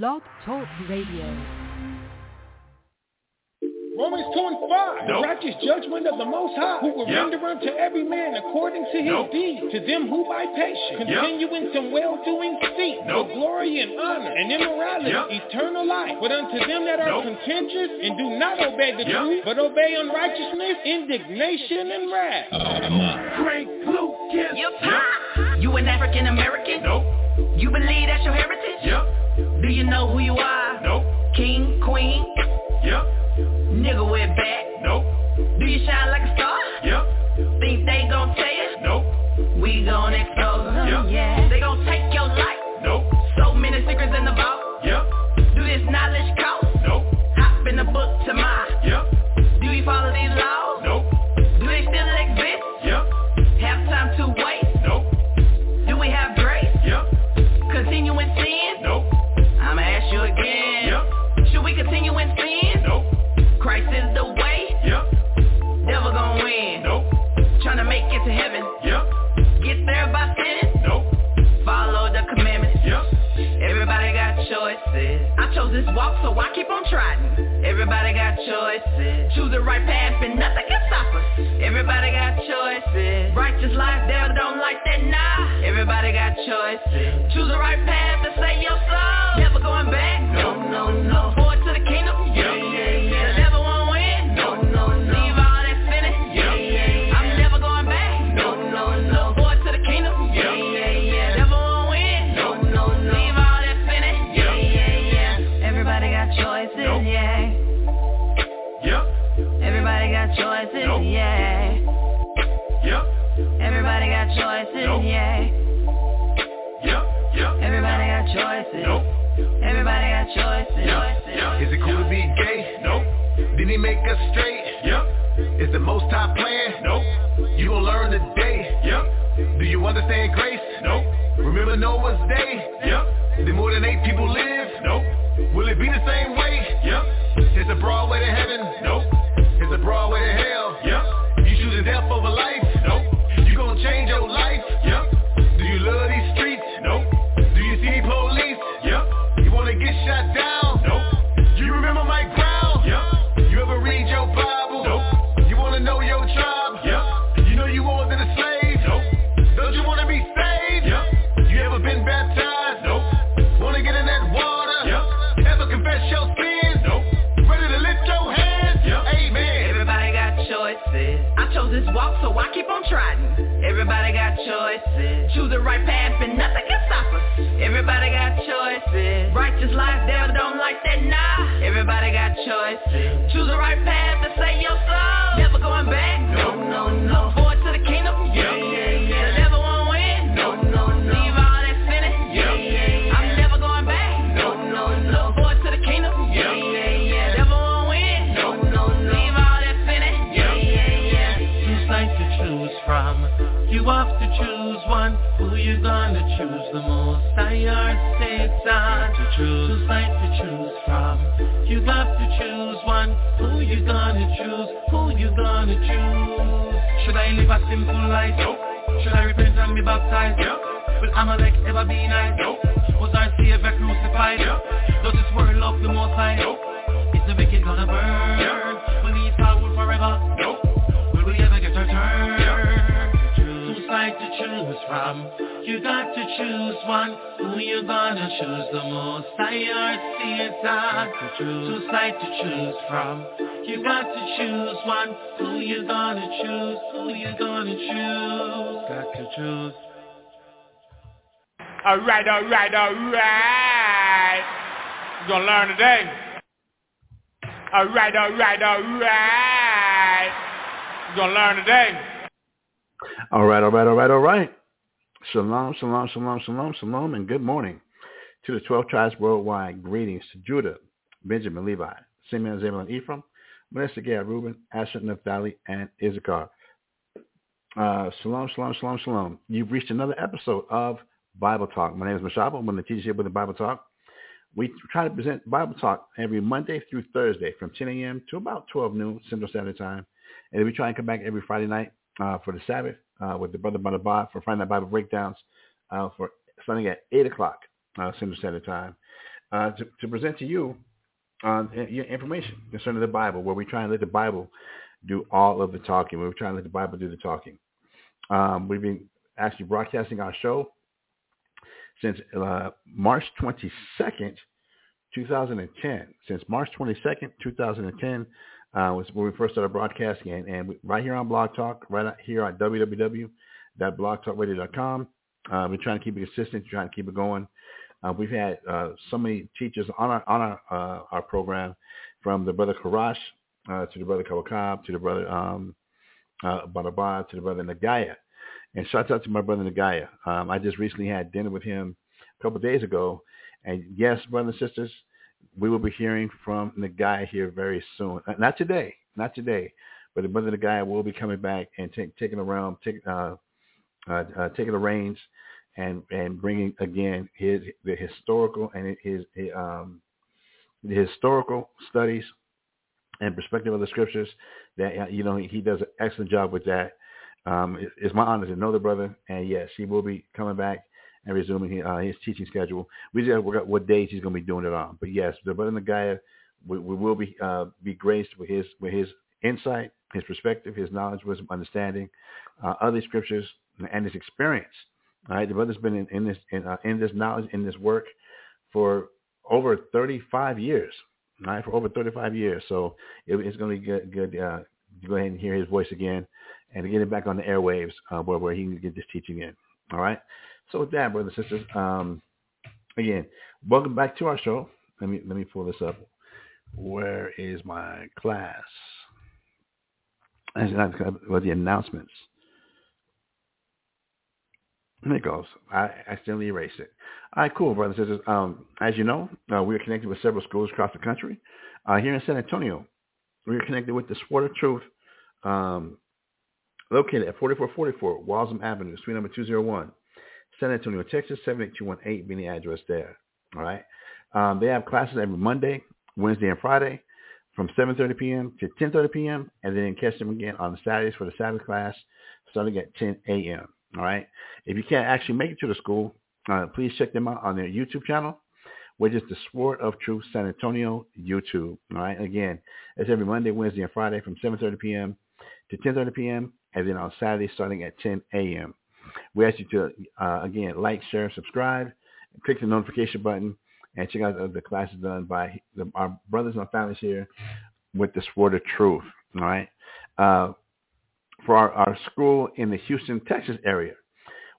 Blog Talk Radio. Romans 2:5. The righteous judgment of the Most High, who will render unto every man according to his deeds. To them who by patience continue in some well-doing seek for glory and honor and immorality, eternal life. But unto them that are contentious and do not obey the truth, but obey unrighteousness, indignation, and wrath. Great Luke, your pop. You an African American? Nope. You believe that's your heritage? Yep. Do you know who you are? Nope. King, queen? Yep. Nigga, we're back? Nope. Do you shine like a star? Yep. Think they gon' tell you? Nope. We gon' expose them, yeah. They gon' take your life? Nope. So many secrets in the vault? Yep. Do this knowledge cost? Nope. Hop in the book to my? Yep. Do we follow these laws? Nope. Do they still exist? Yep. Have time to wait? Nope. Do we have grace? Yep. Continue in sin? Nope. I'ma ask you again, should we continue in sin? Nope. Christ is the way, devil gon' win, tryna make it to heaven, get there by sinning, follow the commandments, everybody got choices, I chose this walk so I keep on trotting, everybody got choices, choose the right path and nothing can stop us, everybody got choices, righteous life, devil don't like that, nah, everybody got choices, choose the right path and save your soul. Going back? No, no, no. Forward to the kingdom? Yeah, yeah, yeah. The devil won't win? No, no, no. Leave all that sinning? Yeah, yeah, yeah. I'm never going back? No, no, no. Forward to the kingdom? Yeah, yeah, yeah. The devil won't win? No, no, no. Leave all that sinning? Yeah, yeah, yeah. Everybody got choices, yeah. Yeah. Everybody got choices, yeah. Yeah. Everybody got choices, yeah. Yeah, yeah. Everybody got choices. Nope. Everybody got choices. Is it cool to be gay? Nope. Did he make us straight? Yep. Is the Most High plan? Nope. You gon' learn today? Yep. Do you understand grace? Nope. Remember Noah's day? Yep. Did more than 8 people live? Nope. Will it be the same way? Yep. It's a broad way to heaven? Nope. It's a broad way to hell? Yep. You choosing death over life? Nope. You gon' change your life? Yep. Do you love these streets? Nope. Do you see the police? Yep. Wanna get shot down? Nope. You remember my ground? Yep. You ever read your Bible? Nope. You wanna know your tribe? Yep. You know you more than a slave? Nope. Don't you wanna be saved? Yep. You ever been baptized? Nope. Wanna get in that water? Yep. Ever confess your sins? Nope. Ready to lift your hands? Yep. Amen. Everybody got choices. I chose this walk, so I keep on trotting. Everybody got choices. Choose the right path and nothing can stop us. Everybody got choices. Righteous life, devil don't like that, nah. Everybody got choices. Choose the right path to save your soul. Never going back. No, no, no. Forward to the kingdom. Yeah, yeah, yeah. The devil won't win. No, no, no. Leave all that sinning. Yeah, yeah, yeah. I'm never going back. No, no, no. Forward to the kingdom. Yeah, yeah, yeah. The devil won't win. No, no, no. Leave all that sinning. Yeah, yeah, yeah. Who's like to choose from? You have to choose one. Who you gonna choose the most? I heard Satan. To choose, like to choose from. You have to choose one. Who you gonna choose? Who you gonna choose? Should I live a simple life? Nope. Should I repent and be baptized? Yep. Will Amalek ever be nice? Nope. Was our Savior crucified? Yep. Does this world love the Most High? Nope. Is the wicked gonna burn? Yep. Will he rule forever? Nope. Will we ever get our turn? Like to choose from, you got to choose one. Who you gonna choose the most? I heard Satan. Who's like to choose from? You got to choose one. Who you gonna choose? Who you gonna choose? Got to choose. All right, all right, all right. You're gonna learn today. All right, all right, all right. You're gonna learn today. All right, all right, all right, all right. Shalom, shalom, shalom, shalom, shalom, and good morning to the 12 tribes worldwide. Greetings to Judah, Benjamin, Levi, Simeon, Zebulun, Ephraim, Manasseh, Gad, Reuben, Asher, Naphtali, and Issachar. Shalom, shalom, shalom, shalom. You've reached another episode of Bible Talk. My name is Mashaba. I'm one of the teachers here with the Bible Talk. We try to present Bible Talk every Monday through Thursday from 10 a.m. to about 12 noon Central Standard Time. And we try and come back every Friday night for the Sabbath with the Brother Bob for Friday Night Bible Breakdowns for Sunday at 8 o'clock Central Standard Time. to present to you your information concerning the Bible, where we try and let the Bible do all of the talking. We're trying to let the Bible do the talking. We've been actually broadcasting our show since March 22nd, 2010. Since March 22nd, 2010 was when we first started broadcasting, and we, right here on Blog Talk, right here on www.blogtalkradio.com. We're trying to keep it consistent, trying to keep it going. We've had so many teachers on our program, from the brother Karash to the brother Kawakab, to the brother Barabah, to the brother Nagaya. And shout out to my brother Nagaya. I just recently had dinner with him a couple of days ago. And yes, brothers and sisters, we will be hearing from Nagaya here very soon. Not today, but the brother Nagaya will be coming back and taking the reins and bringing again the historical studies and perspective of the scriptures. That he does an excellent job with that. It's my honor to know the brother, and yes, he will be coming back and resuming his teaching schedule. We just have to work out what days he's going to be doing it on. But yes, the brother Nagaya, we will be graced with his insight, his perspective, his knowledge, wisdom, understanding, of the scriptures, and his experience. All right, the brother's been in this knowledge, in this work, for over 35 years. All right, for over 35 years. So it's going to be good to go ahead and hear his voice again, and to get it back on the airwaves where he can get this teaching in. All right. So with that, brothers and sisters, again, welcome back to our show. Let me pull this up. Where is my class? The announcements. There it goes. I accidentally erased it. All right, cool, brothers and sisters. As you know, we are connected with several schools across the country. Here in San Antonio, we are connected with the Sword of Truth, located at 4444 Walsham Avenue, Suite number 201, San Antonio, Texas 78218, being the address there. All right. They have classes every Monday, Wednesday, and Friday, from 7:30 p.m. to 10:30 p.m., and then catch them again on Saturdays for the Sabbath class, starting at 10 a.m. All right. If you can't actually make it to the school, please check them out on their YouTube channel, which is the Sword of Truth San Antonio YouTube. All right. Again, it's every Monday, Wednesday, and Friday from 7:30 p.m. to 10:30 p.m., and then on Saturday starting at 10 a.m. We ask you to, again, like, share, subscribe, click the notification button, and check out the classes done by our brothers and families here with the Sword of Truth. All right. For our school in the Houston, Texas area,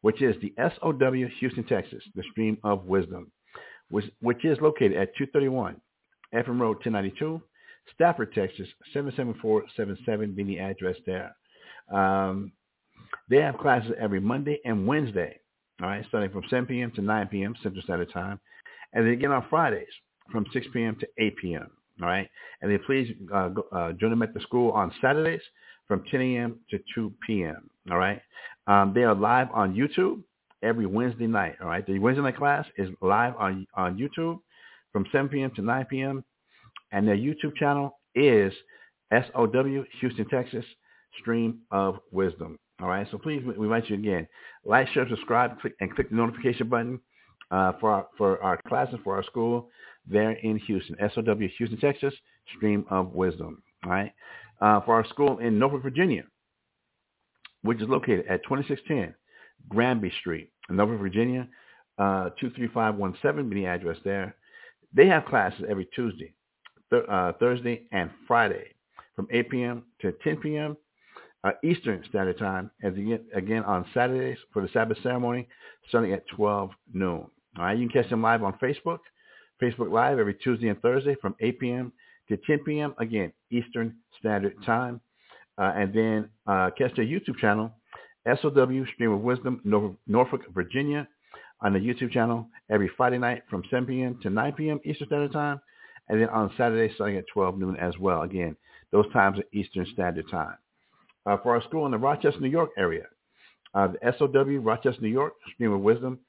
which is the SOW Houston, Texas, the Stream of Wisdom, which is located at 231 Ephraim Road 1092, Stafford, Texas, 77477, being the address there. They have classes every Monday and Wednesday, all right, starting from 7 p.m. to 9 p.m. Central Standard Time, and then again on Fridays from 6 p.m. to 8 p.m., all right? And then please join them at the school on Saturdays from 10 a.m. to 2 p.m., all right? They are live on YouTube every Wednesday night, all right? The Wednesday night class is live on YouTube from 7 p.m. to 9 p.m., and their YouTube channel is SOW Houston, Texas, Stream of Wisdom, all right? So please, we invite you again, like, share, subscribe, click the notification button for our classes, for our school there in Houston, SOW Houston, Texas, Stream of Wisdom, all right? For our school in Norfolk, Virginia, which is located at 2610 Granby Street, in Norfolk, Virginia, 23517, being the address there. They have classes every Tuesday, Thursday, and Friday from 8 p.m. to 10 p.m. Eastern Standard Time, and again on Saturdays for the Sabbath ceremony, starting at 12 noon. All right, you can catch them live on Facebook Live every Tuesday and Thursday from 8 p.m. to 10 p.m., again, Eastern Standard Time. And then catch their YouTube channel, SOW Stream of Wisdom, Norfolk, Virginia, on the YouTube channel every Friday night from 7 p.m. to 9 p.m. Eastern Standard Time. And then on Saturday, starting at 12 noon as well. Again, those times are Eastern Standard Time. For our school in the Rochester, New York area, the SOW Rochester, New York, Stream of Wisdom,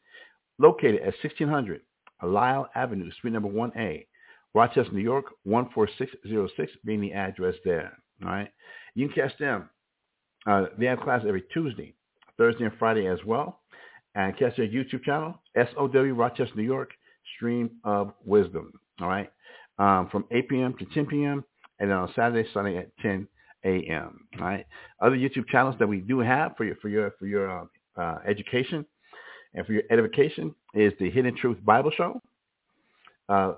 located at 1600 Lyle Avenue, Suite number 1A, Rochester, New York, 14606, being the address there, all right? You can catch them. They have class every Tuesday, Thursday, and Friday as well. And catch their YouTube channel, SOW Rochester, New York, Stream of Wisdom, all right, from 8 p.m. to 10 p.m., and then on Saturday, Sunday at 10 a.m., all right. Other YouTube channels that we do have for your education and for your edification is the Hidden Truth Bible Show,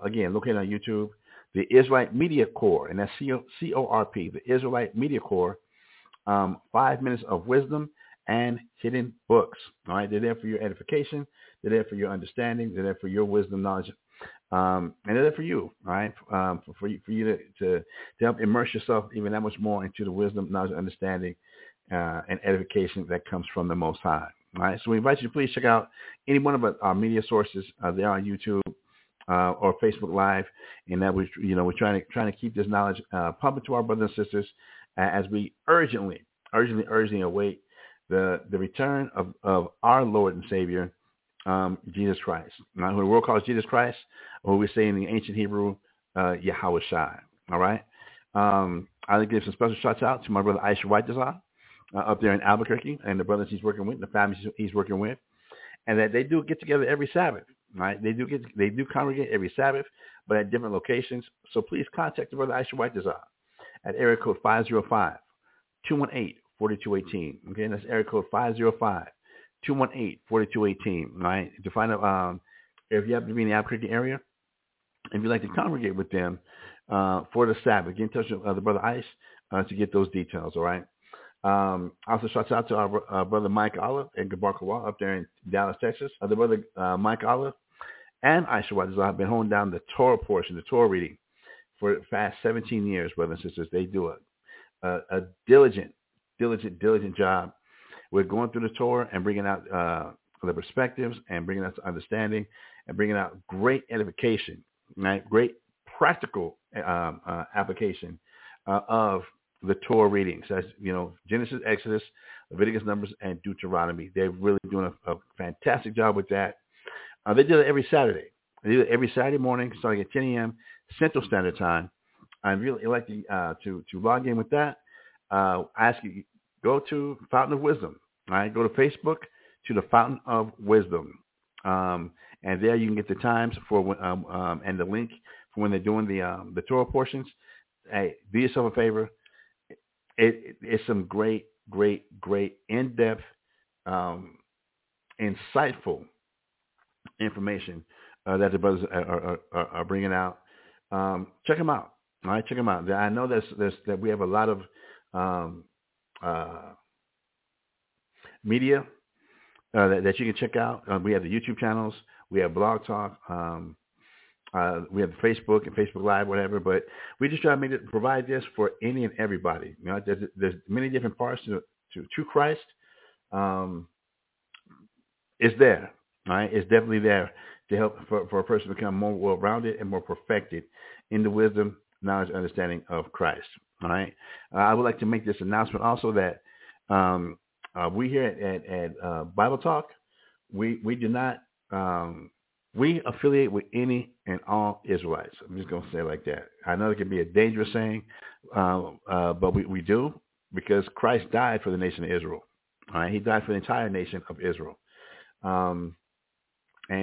again, located on YouTube. The Israelite Media Corps, and that's C-O-R-P, the Israelite Media Corps, 5 minutes of wisdom and hidden books. All right, they're there for your edification. They're there for your understanding. They're there for your wisdom, knowledge, and they're there for you. All right, for you to help immerse yourself even that much more into the wisdom, knowledge, understanding, and edification that comes from the Most High. All right, so we invite you to please check out any one of our media sources. They're on YouTube. Or Facebook Live, and that we're trying to keep this knowledge public to our brothers and sisters as we urgently await the return of our Lord and Savior, Jesus Christ. Now, who the world calls Jesus Christ, or we say in the ancient Hebrew, Yahweh Shai. All right, I'd like to give some special shouts out to my brother Aisha Whitezah up there in Albuquerque, and the brothers he's working with, and the families he's working with, and that they do get together every Sabbath. Right, they do congregate every Sabbath, but at different locations. So please contact the brother Aisha Whitezah at area code 505-218-4218. Okay, that's area code 505-218-4218. Right, to find out if you happen to be in the Albuquerque area, if you'd like to congregate with them for the Sabbath, get in touch with the brother Ice to get those details. All right. Also, shouts out to our brother Mike Olive and Gabarkawa up there in Dallas, Texas. The brother Mike Olive and Aisha Whitezah have been holding down the Torah portion, the Torah reading, for fast 17 years, brothers and sisters. They do a diligent job with going through the Torah and bringing out the perspectives and bringing out the understanding and bringing out great edification, right? Great practical application of the Torah readings. That's, Genesis, Exodus, Leviticus, Numbers, and Deuteronomy. They're really doing a fantastic job with that. They do it every Saturday. They do it every Saturday morning, starting at 10 a.m. Central Standard Time. I'd really like to log in with that. I ask you, go to Fountain of Wisdom. All right? Go to Facebook to the Fountain of Wisdom. And there you can get the times for and the link for when they're doing the Torah portions. Hey, do yourself a favor. It's some great in-depth, insightful information that the brothers are bringing out. Check them out. All right, check them out. I know that we have a lot of media that you can check out. We have the YouTube channels. We have Blog Talk. We have Facebook and Facebook Live, whatever, but we just try to provide this for any and everybody. There's many different parts to true Christ. It's there, right? It's definitely there to help for a person to become more well-rounded and more perfected in the wisdom, knowledge, understanding of Christ. All right. I would like to make this announcement also that we here at Bible Talk, we do not. We affiliate with any and all Israelites. I'm just going to say it like that. I know it can be a dangerous saying, but we do, because Christ died for the nation of Israel. All right? He died for the entire nation of Israel. And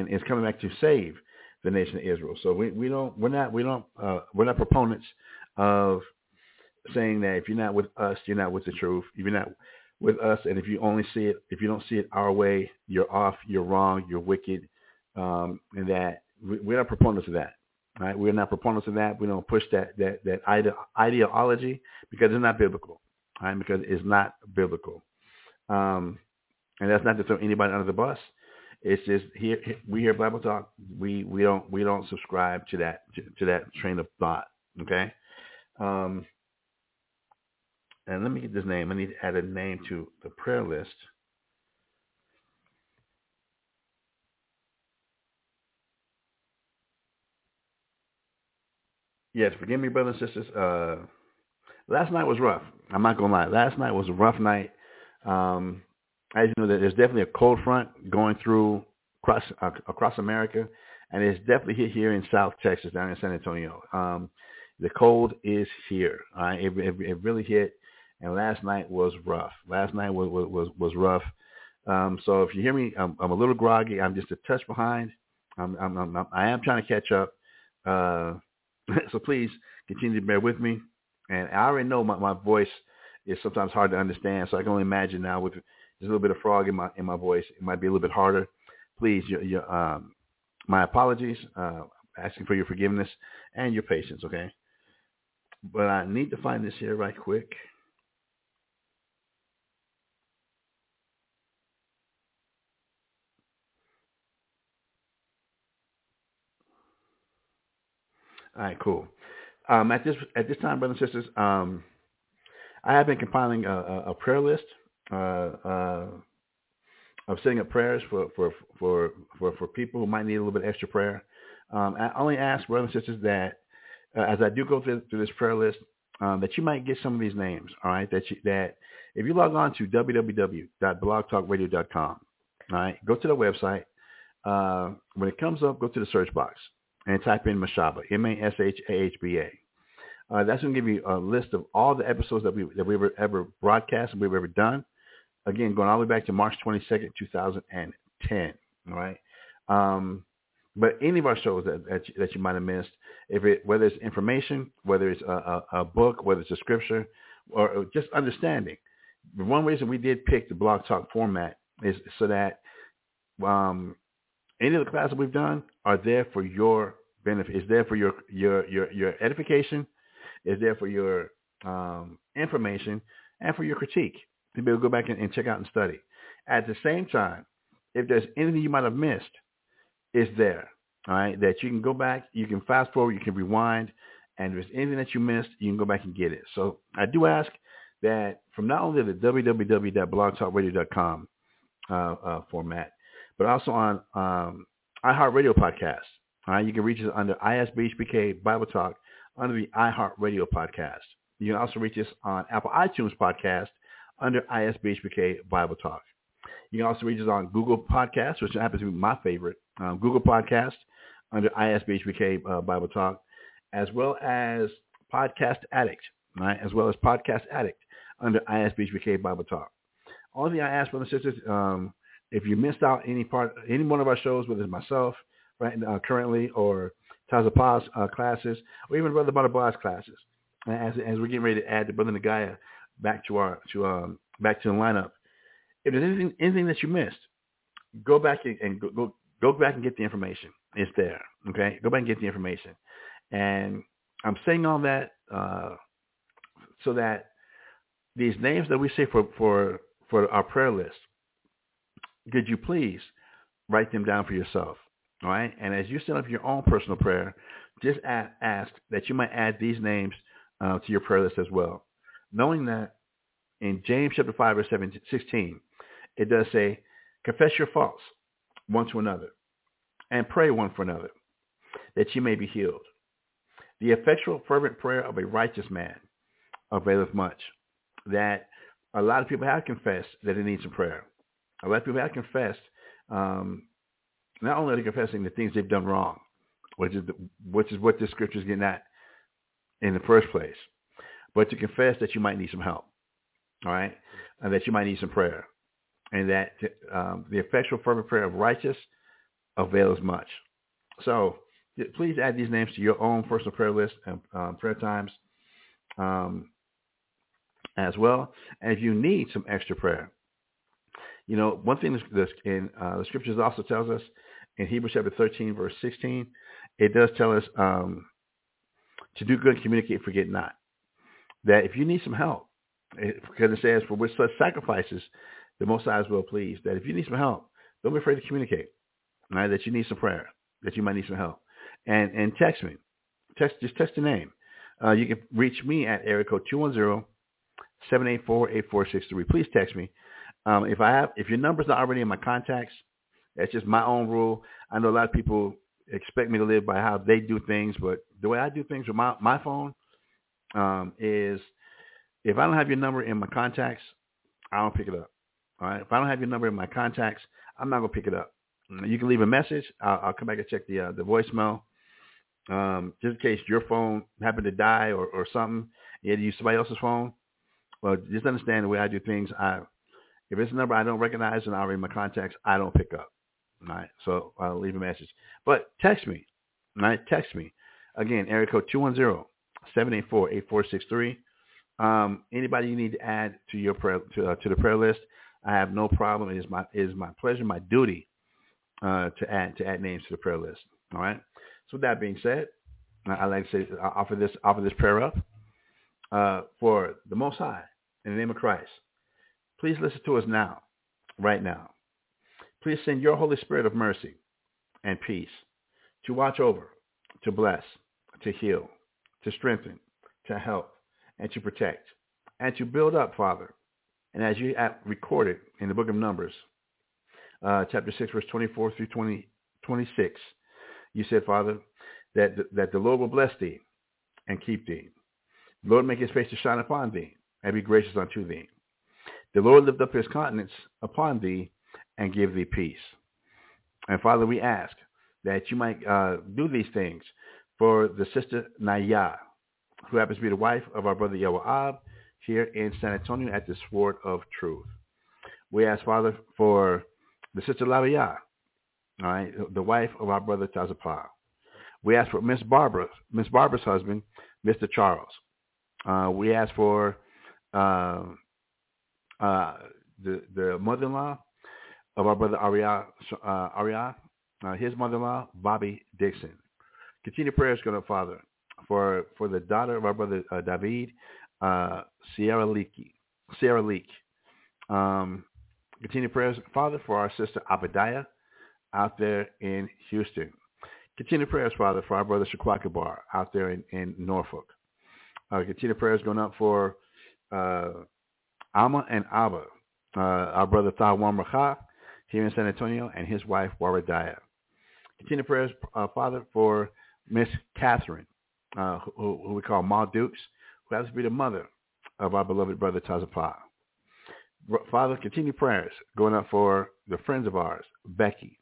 it's coming back to save the nation of Israel. So we're not proponents of saying that if you're not with us, you're not with the truth. If you're not with us, and if you don't see it our way, you're off, you're wrong, you're wicked. And that we're not proponents of that, right? We're not proponents of that. We don't push that ideology because it's not biblical, right? Because it's not biblical. And that's not to throw anybody under the bus. It's just we here at Bible Talk, we don't subscribe to that train of thought. Okay. And let me get this name. I need to add a name to the prayer list. Yes, forgive me, brothers and sisters. Last night was rough. I'm not going to lie. Last night was a rough night. As you know, there's definitely a cold front going through across America, and it's definitely here in South Texas, down in San Antonio. The cold is here. All right? It really hit, and last night was rough. Last night was rough. So if you hear me, I'm a little groggy. I'm just a touch behind. I am trying to catch up. So please continue to bear with me. And I already know my voice is sometimes hard to understand. So I can only imagine now with there's a little bit of frog in my voice, it might be a little bit harder. Please, my apologies, asking for your forgiveness and your patience. Okay. But I need to find this here right quick. All right, cool. At this time, brothers and sisters, I have been compiling a prayer list of setting up prayers for people who might need a little bit of extra prayer. I only ask, brothers and sisters, that as I do go through this prayer list, that you might get some of these names. All right, that if you log on to www.blogtalkradio.com, all right, go to the website. When it comes up, go to the search box and type in Mashaba, M-A-S-H-A-H-B-A. That's going to give you a list of all the episodes that we ever broadcast and we've ever done. Again, going all the way back to March 22nd, 2010. All right. But any of our shows that you might have missed, whether it's information, whether it's a book, whether it's a scripture, or just understanding. One reason we did pick the blog talk format is so that any of the classes we've done are there for your benefit. It's there for your edification. It's there for your information and for your critique to be able to go back and check out and study. At the same time, if there's anything you might have missed, it's there, all right, that you can go back, you can fast forward, you can rewind, and if there's anything that you missed, you can go back and get it. So I do ask that from not only the www.blogtalkradio.com format, but also on iHeartRadio podcast. All right, you can reach us under ISBHBK Bible Talk under the iHeartRadio podcast. You can also reach us on Apple iTunes podcast under ISBHBK Bible Talk. You can also reach us on Google Podcasts, which happens to be my favorite, Google Podcast under ISBHBK Bible Talk, as well as Podcast Addict, right? As well as Podcast Addict under ISBHBK Bible Talk. Only thing I ask, brothers and sisters, if you missed out any one of our shows, whether it's myself right currently or Taza Paz classes, or even Brother Butterbla's classes, as we're getting ready to add the Brother Nagaya back to back to the lineup. If there's anything that you missed, go back and go back and get the information. It's there, okay? Go back and get the information. And I'm saying all that so that these names that we say for our prayer list, could you please write them down for yourself, all right? And as you set up your own personal prayer, just ask that you might add these names to your prayer list as well, knowing that in James chapter 5, verse 16, it does say, confess your faults one to another and pray one for another, that you may be healed. The effectual fervent prayer of a righteous man availeth much. That a lot of people have confessed that they need some prayer. A lot of people have confessed, not only are they confessing the things they've done wrong, which is what this scripture is getting at in the first place, but to confess that you might need some help, all right, and that you might need some prayer, and that the effectual fervent prayer of righteous avails much. So please add these names to your own personal prayer list and prayer times as well. And if you need some extra prayer, you know, one thing the scriptures also tells us in Hebrews chapter 13, verse 16, it does tell us to do good, communicate, forget not. That if you need some help, because it says, for which such sacrifices the Most High is well pleased, that if you need some help, don't be afraid to communicate, all right, that you need some prayer, that you might need some help. And text me. Just text your name. You can reach me at area code 210-784-8463. Please text me. If your number's not already in my contacts, that's just my own rule. I know a lot of people expect me to live by how they do things, but the way I do things with my phone is if I don't have your number in my contacts, I don't pick it up. All right. If I don't have your number in my contacts, I'm not gonna pick it up. You can leave a message. I'll come back and check the voicemail, just in case your phone happened to die or something. You had to use somebody else's phone. Well, just understand the way I do things. If it's a number I don't recognize and I'm already in my contacts, I don't pick up. Right, so I'll leave a message. But text me. Text me. Again, area code 210-784-8463. Anybody you need to add to your prayer to the prayer list, I have no problem. It is my pleasure, my duty to add names to the prayer list. All right. So with that being said, I like to say I offer this prayer up for the Most High in the name of Christ. Please listen to us now, right now. Please send your Holy Spirit of mercy and peace to watch over, to bless, to heal, to strengthen, to help, and to protect, and to build up, Father. And as you have recorded in the book of Numbers, chapter 6, verse 24 through 26, you said, Father, that the Lord will bless thee and keep thee. The Lord make his face to shine upon thee and be gracious unto thee. The Lord lift up his countenance upon thee and give thee peace. And Father, we ask that you might do these things for the sister Naya, who happens to be the wife of our brother Yoab here in San Antonio at the Sword of Truth. We ask, Father, for the sister Lavia, all right, the wife of our brother Tazapah. We ask for Miss Barbara's husband, Mr. Charles. We ask for the mother-in-law of our brother Aria, his mother-in-law, Bobby Dixon. Continue prayers, God, Father, for the daughter of our brother David, Sierra Leak. Continue prayers, Father, for our sister Abadiah out there in Houston. Continue prayers, Father, for our brother Shaquakabar out there in Norfolk. Continue prayers going up for Alma and Abba, our brother Thawan Racha here in San Antonio, and his wife Waradiah. Continue prayers, Father, for Miss Catherine, who we call Ma Dukes, who happens to be the mother of our beloved brother Tazapah. Father, continue prayers going up for the friends of ours, Becky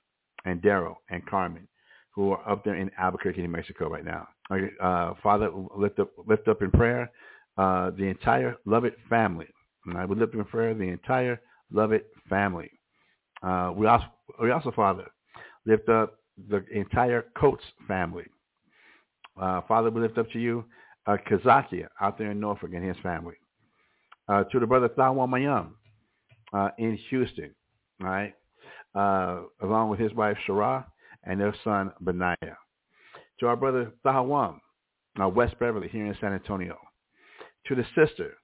and Daryl and Carmen, who are up there in Albuquerque, New Mexico right now. Father, lift up in prayer the entire Lovett family. And I would lift up in prayer the entire Lovett family. We also, Father, lift up the entire Coates family. Father, we lift up to you Kazakia out there in Norfolk and his family. To the brother Thawan Mayam in Houston, all right, along with his wife Shara and their son Benaiah. To our brother Thawan, West Beverly here in San Antonio. To the sister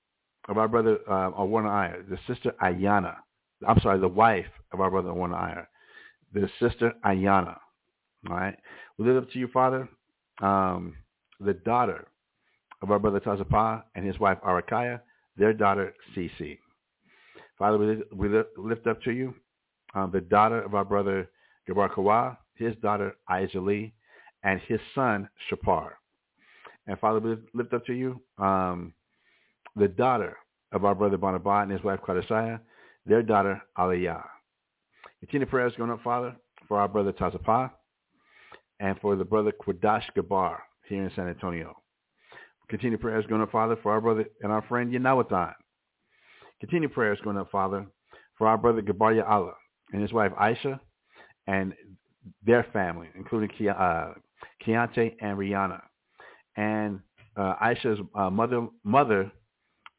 of our brother Awana Iyer, the sister Ayana. I'm sorry, the wife of our brother Awana Iyer, the sister Ayana. All right. We lift up to you, Father, the daughter of our brother Tazapah and his wife Arakaya, their daughter Cece. Father, we lift up to you the daughter of our brother Gabarkawa, his daughter Aisha Lee, and his son Shapar. And Father, we lift up to you the daughter of our brother Bonabah and his wife Kadeshaya, their daughter Aliyah. Continue prayers going up, Father, for our brother Tazapah and for the brother Quadash Gabar here in San Antonio. Continue prayers going up, Father, for our brother and our friend Yanawatan. Continue prayers going up, Father, for our brother Gabar Ya'ala and his wife Aisha and their family, including Keontae and Rihanna, and Aisha's mother,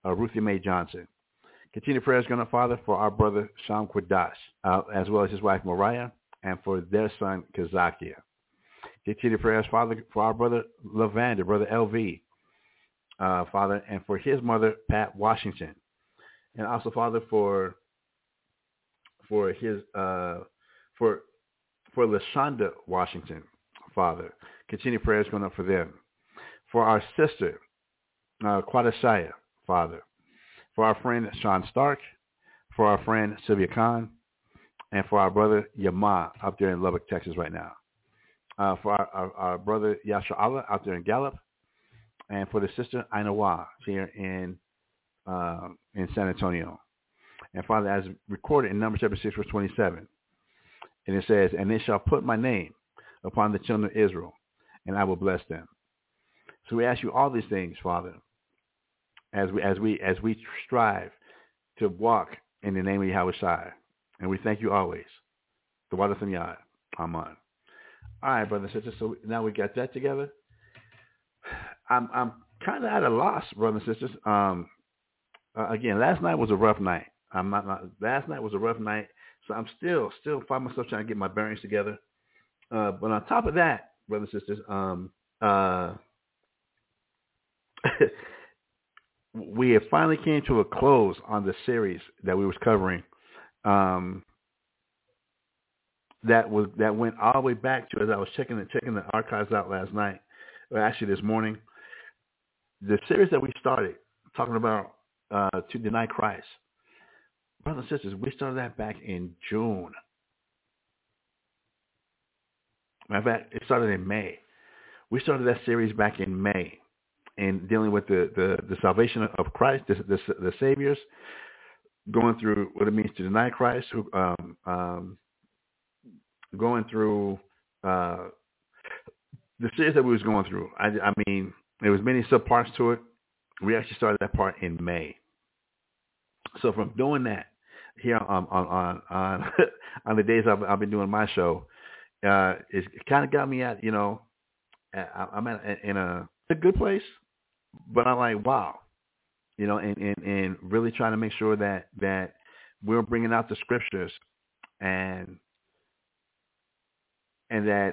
Ruthie Mae Johnson. Continue prayers going up, Father, for our brother Sham Quadash, as well as his wife Mariah, and for their son Kazakia. Continue prayers, Father, for our brother Lavander, brother LV, Father, and for his mother Pat Washington, and also, Father, for LaShonda Washington, Father. Continue prayers going up for them. For our sister, Quadashaya, Father. For our friend Sean Stark. For our friend Sylvia Khan. And for our brother Yama up there in Lubbock, Texas right now. For our brother Yasha Allah out there in Gallup. And for the sister Ainawa here in San Antonio. And Father, as recorded in Numbers chapter 6, verse 27. And it says, and they shall put my name upon the children of Israel, and I will bless them. So we ask you all these things, Father, as we strive to walk in the name of Yahweh Shai. And we thank you always. The Wadatham Yah. I'm on. All right, brothers and sisters. So now we got that together. I'm kind of at a loss, brothers and sisters. Again, last night was a rough night. Last night was a rough night. So I'm still find myself trying to get my bearings together. But on top of that, brothers and sisters, we have finally came to a close on the series that we was covering. That went all the way back to, as I was checking the archives out last night, or actually this morning, the series that we started talking about to deny Christ. Brothers and sisters, we started that back in June. Matter of fact, it started in May. We started that series back in May, and dealing with the salvation of Christ, the Saviors, going through what it means to deny Christ, going through the series that we was going through. I mean, there was many subparts to it. We actually started that part in May. So from doing that here on on the days I've been doing my show, it kind of got me at, you know, I'm at, in a good place, but I'm like, wow, you know, and really trying to make sure that we're bringing out the scriptures and that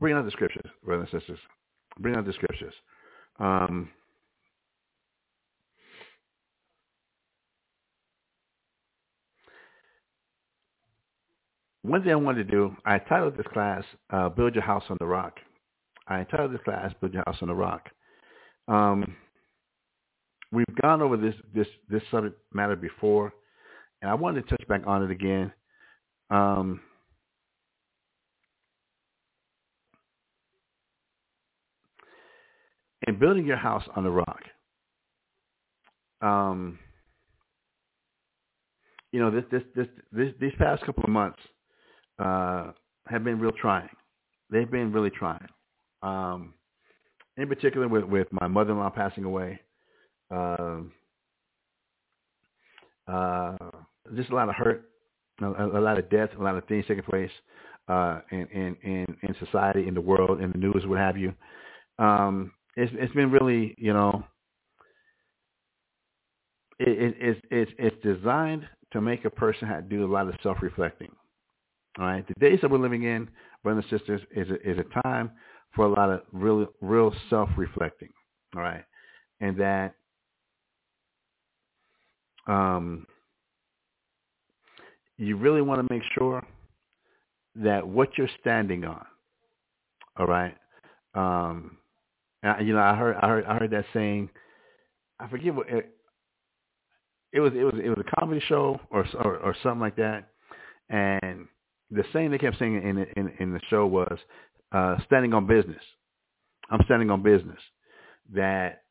bring out the scriptures, brothers and sisters. Bring out the scriptures. One thing I wanted to do, I titled this class Build Your House on the Rock. We've gone over this subject matter before, and I wanted to touch back on it again. And building your house on the rock. You know, these past couple of months have been real trying. They've been really trying. In particular, with my mother-in-law passing away, just a lot of hurt, a lot of death, a lot of things taking place in society, in the world, in the news, what have you. It's been really, you know, it's designed to make a person have to do a lot of self-reflecting. All right, the days that we're living in, brothers and sisters, is a time for a lot of real self-reflecting. All right, and that you really want to make sure that what you're standing on. All right. You know, I heard that saying. I forget what it was a comedy show or something like that. And the saying they kept saying in the show was, "Standing on business." I'm standing on business. That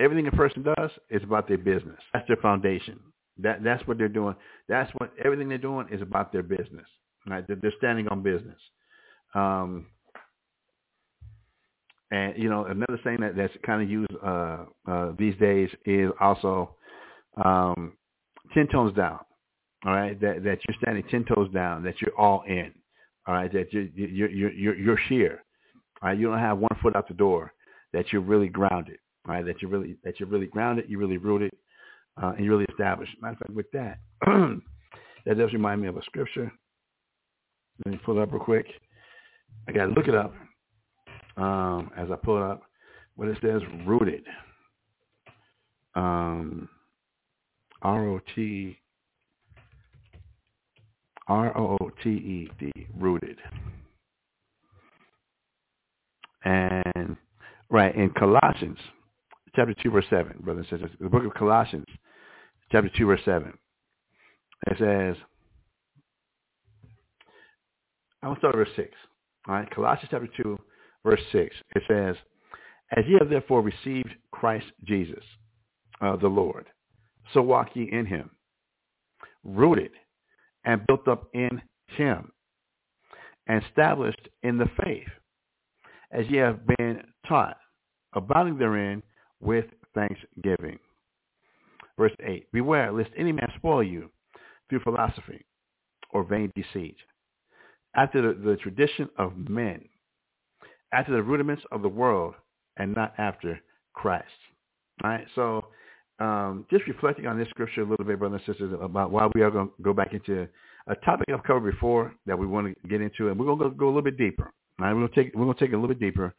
everything a person does is about their business. That's their foundation. That's what they're doing. That's what everything they're doing is about their business. Right? They're standing on business. And, you know, another thing that's kind of used these days is also 10 tones down, all right, that you're standing 10 toes down, that you're all in, all right, that you're here, all right, you don't have one foot out the door, that you're really grounded, all right, that you're really grounded, you're really rooted, and you're really established. Matter of fact, with that, that does remind me of a scripture. Let me pull it up real quick. I got to look it up. As I pull it up, what it says, rooted, R-O-O-T-E-D, rooted. And right in Colossians chapter 2 verse 7, brothers and sisters, the book of Colossians chapter 2 verse 7, it says, I want to start at verse 6. All right, Colossians chapter 2. Verse 6, it says, "As ye have therefore received Christ Jesus, the Lord, so walk ye in him, rooted and built up in him, and established in the faith, as ye have been taught, abounding therein with thanksgiving." Verse 8, beware, lest any man spoil you through philosophy or vain deceit, after the tradition of men, after the rudiments of the world, and not after Christ. All right, so just reflecting on this scripture a little bit, brothers and sisters, about why we are going to go back into a topic I've covered before that we want to get into, and we're going to go a little bit deeper. All right, we're going to take a little bit deeper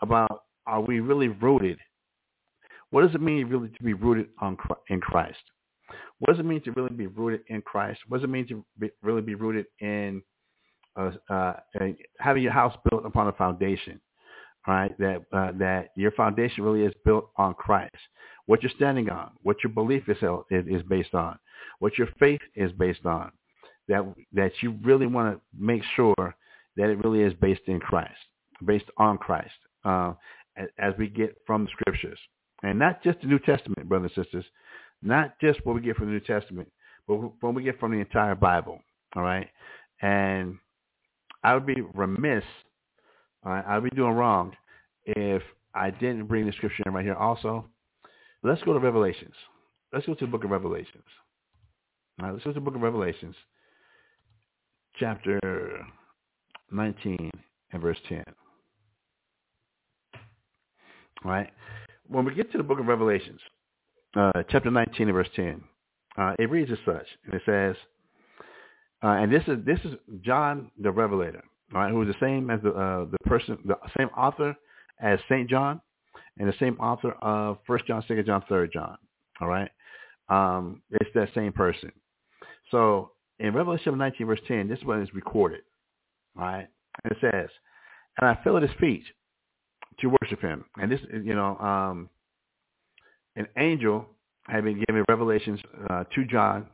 about, are we really rooted? What does it mean really to be rooted in Christ? What does it mean to really be rooted in Christ? What does it mean to really be rooted in having your house built upon a foundation? All right, that your foundation really is built on Christ. What you're standing on, what your belief is based on, what your faith is based on, that you really want to make sure that it really is based on Christ, as we get from the scriptures. And not just the New Testament, brothers and sisters, not just what we get from the New Testament, but what we get from the entire Bible. All right, and I would be remiss, I'd be doing wrong if I didn't bring the scripture in right here also. Let's go to Revelations. Let's go to the book of Revelations. All right, let's go to the book of Revelations, chapter 19 and verse 10. All right. When we get to the book of Revelations, chapter 19 and verse 10, it reads as such, and it says, and this is John the Revelator. All right, who is the same as the same author as St. John, and the same author of 1 John, 2 John, 3 John. All right, it's that same person. So in Revelation 19, verse 10, this one is recorded. All right, and it says, "And I fell at his feet to worship him." And this, an angel had been giving revelations to John,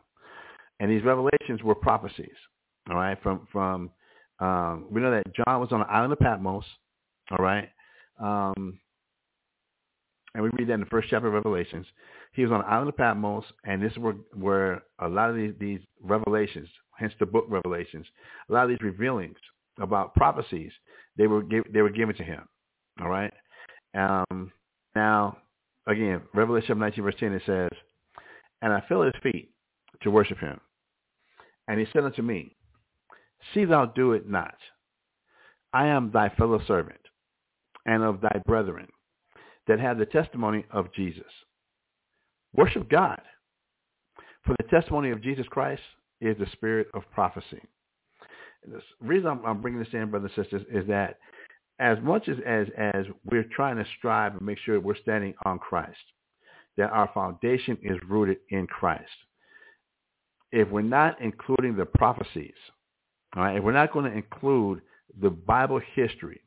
and these revelations were prophecies. All right, from we know that John was on the island of Patmos, all right? And we read that in the first chapter of Revelations. He was on the island of Patmos, and this is where a lot of these revelations, hence the book Revelations, a lot of these revealings about prophecies, they were given to him, all right? Now, again, Revelation 19, verse 10, it says, "And I fell at his feet to worship him. And he said unto me, See thou do it not. I am thy fellow servant, and of thy brethren, that have the testimony of Jesus. Worship God, for the testimony of Jesus Christ is the spirit of prophecy." The reason I'm bringing this in, brothers and sisters, is that as much as we're trying to strive and make sure we're standing on Christ, that our foundation is rooted in Christ, if we're not including the prophecies, all right, if we're not going to include the Bible history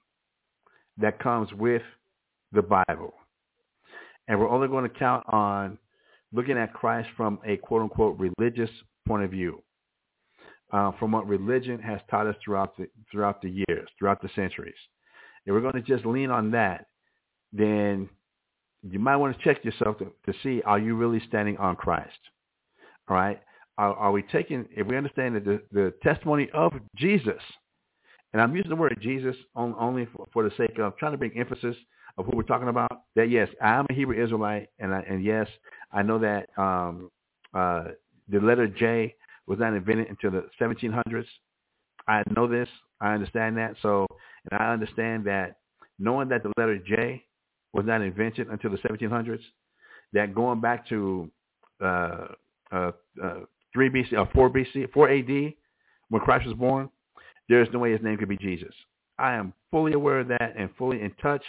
that comes with the Bible, and we're only going to count on looking at Christ from a quote-unquote religious point of view, from what religion has taught us throughout the years, throughout the centuries, if we're going to just lean on that, then you might want to check yourself to see, are you really standing on Christ? All right? Are we taking, if we understand that the testimony of Jesus, and I'm using the word Jesus only for the sake of trying to bring emphasis of who we're talking about, that yes, I'm a Hebrew Israelite, and yes, I know that the letter J was not invented until the 1700s. I know this. I understand that. So, and I understand that knowing that the letter J was not invented until the 1700s, that going back to 3 BC or 4 BC, 4 AD, when Christ was born, there is no way his name could be Jesus. I am fully aware of that and fully in touch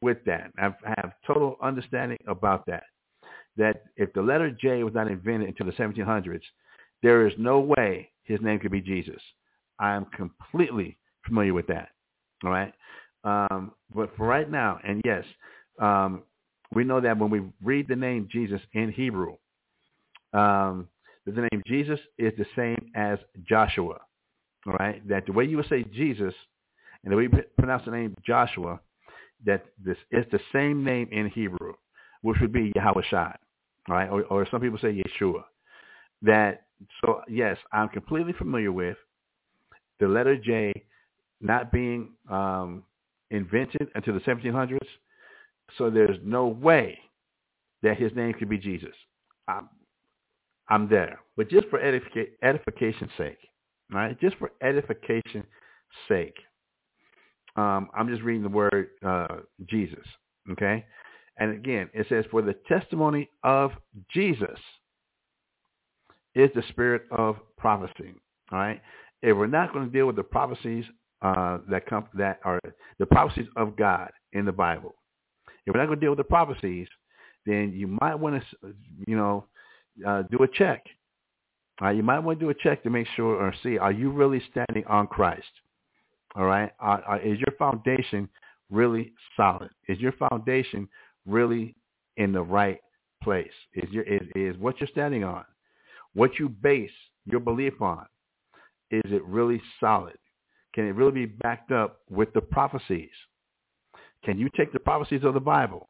with that. I have total understanding about that. That if the letter J was not invented until the 1700s, there is no way his name could be Jesus. I am completely familiar with that. All right. But for right now, and yes, we know that when we read the name Jesus in Hebrew, that the name Jesus is the same as Joshua, all right? That the way you would say Jesus and the way you pronounce the name Joshua, that this is the same name in Hebrew, which would be Yahweh Shai, all right? Or some people say Yeshua. That, so yes, I'm completely familiar with the letter J not being invented until the 1700s, so there's no way that his name could be Jesus. I'm there. But just for edification's sake, right? Just for edification's sake, I'm just reading the word Jesus, okay? And again, it says, for the testimony of Jesus is the spirit of prophecy, all right? If we're not going to deal with the prophecies that are the prophecies of God in the Bible, if we're not going to deal with the prophecies, then you might want to, do a check. You might want to do a check to make sure or see, are you really standing on Christ? All right? Is your foundation really solid? Is your foundation really in the right place? Is what you're standing on, what you base your belief on, is it really solid? Can it really be backed up with the prophecies? Can you take the prophecies of the Bible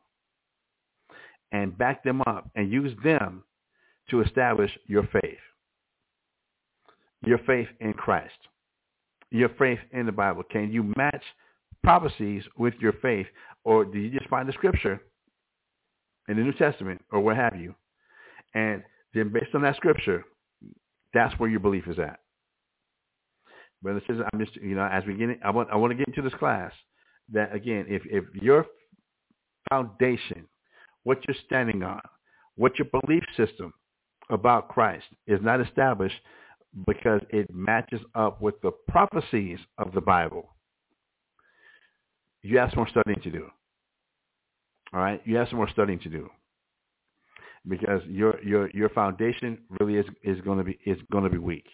and back them up and use them to establish your faith in Christ, your faith in the Bible? Can you match prophecies with your faith, or do you just find the scripture in the New Testament or what have you, and then based on that scripture, that's where your belief is at? But it says, I'm just, as we get in, I want to get into this class that, again, if your foundation, what you're standing on, what your belief system about Christ is not established because it matches up with the prophecies of the Bible, you have some more studying to do. All right? You have some more studying to do, because your foundation really is going to be weak.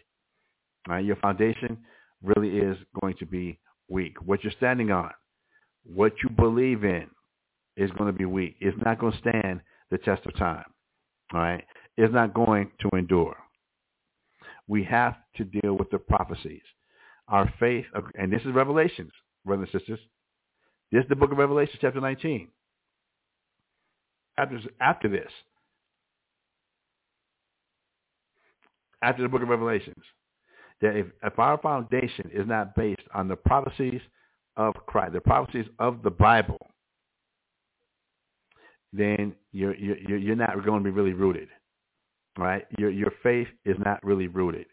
All right? Your foundation really is going to be weak. What you're standing on, what you believe in, is going to be weak. It's not going to stand the test of time. All right? It's not going to endure. We have to deal with the prophecies. Our faith, and this is Revelations, brothers and sisters. This is the book of Revelation, chapter 19. After the book of Revelations, that if our foundation is not based on the prophecies of Christ, the prophecies of the Bible, then you're not going to be really rooted, right? Your faith is not really rooted.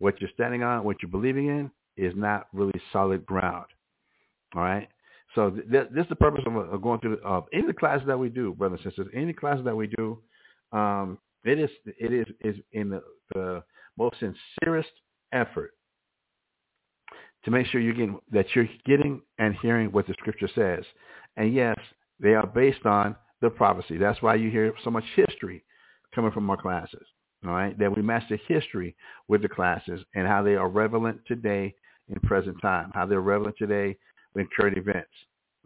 What you're standing on, what you're believing in, is not really solid ground, all right? So this is the purpose of going through any of the classes that we do, brothers and sisters. Any classes that we do, it is in the most sincerest effort to make sure you're getting and hearing what the scripture says. And yes, they are based on the prophecy. That's why you hear so much history coming from our classes, all right? That we match the history with the classes and how they are relevant today in present time, how they're relevant today in current events,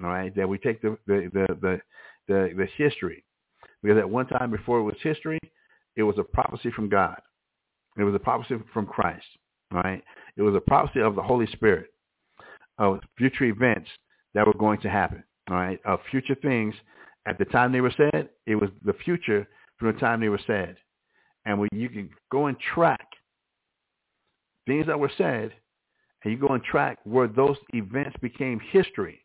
all right? That we take the history, because at one time before it was history, it was a prophecy from God. It was a prophecy from Christ, all right? It was a prophecy of the Holy Spirit, of future events that were going to happen, all right? Of future things. At the time they were said, it was the future from the time they were said. And when you can go and track things that were said, and you go and track where those events became history,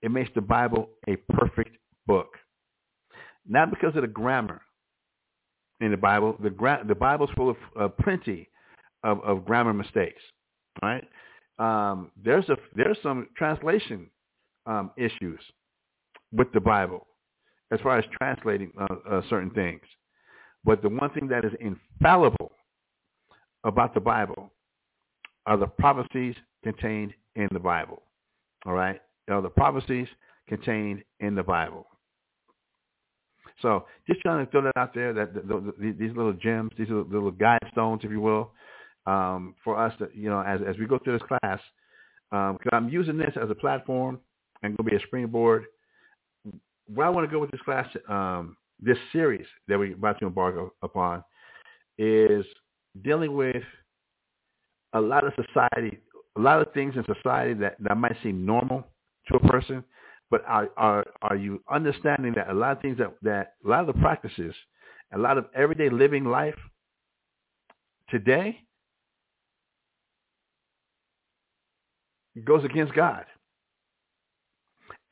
it makes the Bible a perfect book. Not because of the grammar in the Bible. The Bible's full of plenty of grammar mistakes, right? There's some translation issues with the Bible as far as translating certain things. But the one thing that is infallible about the Bible are the prophecies contained in the Bible, all right? Are the prophecies contained in the Bible. So just trying to throw that out there, that these little gems, these little guide stones, if you will, for us to, as we go through this class, because I'm using this as a platform and going to be a springboard. Where I want to go with this class, this series that we're about to embark upon, is dealing with a lot of things in society that might seem normal to a person, but are you understanding that a lot of things that a lot of the practices, a lot of everyday living life today goes against God?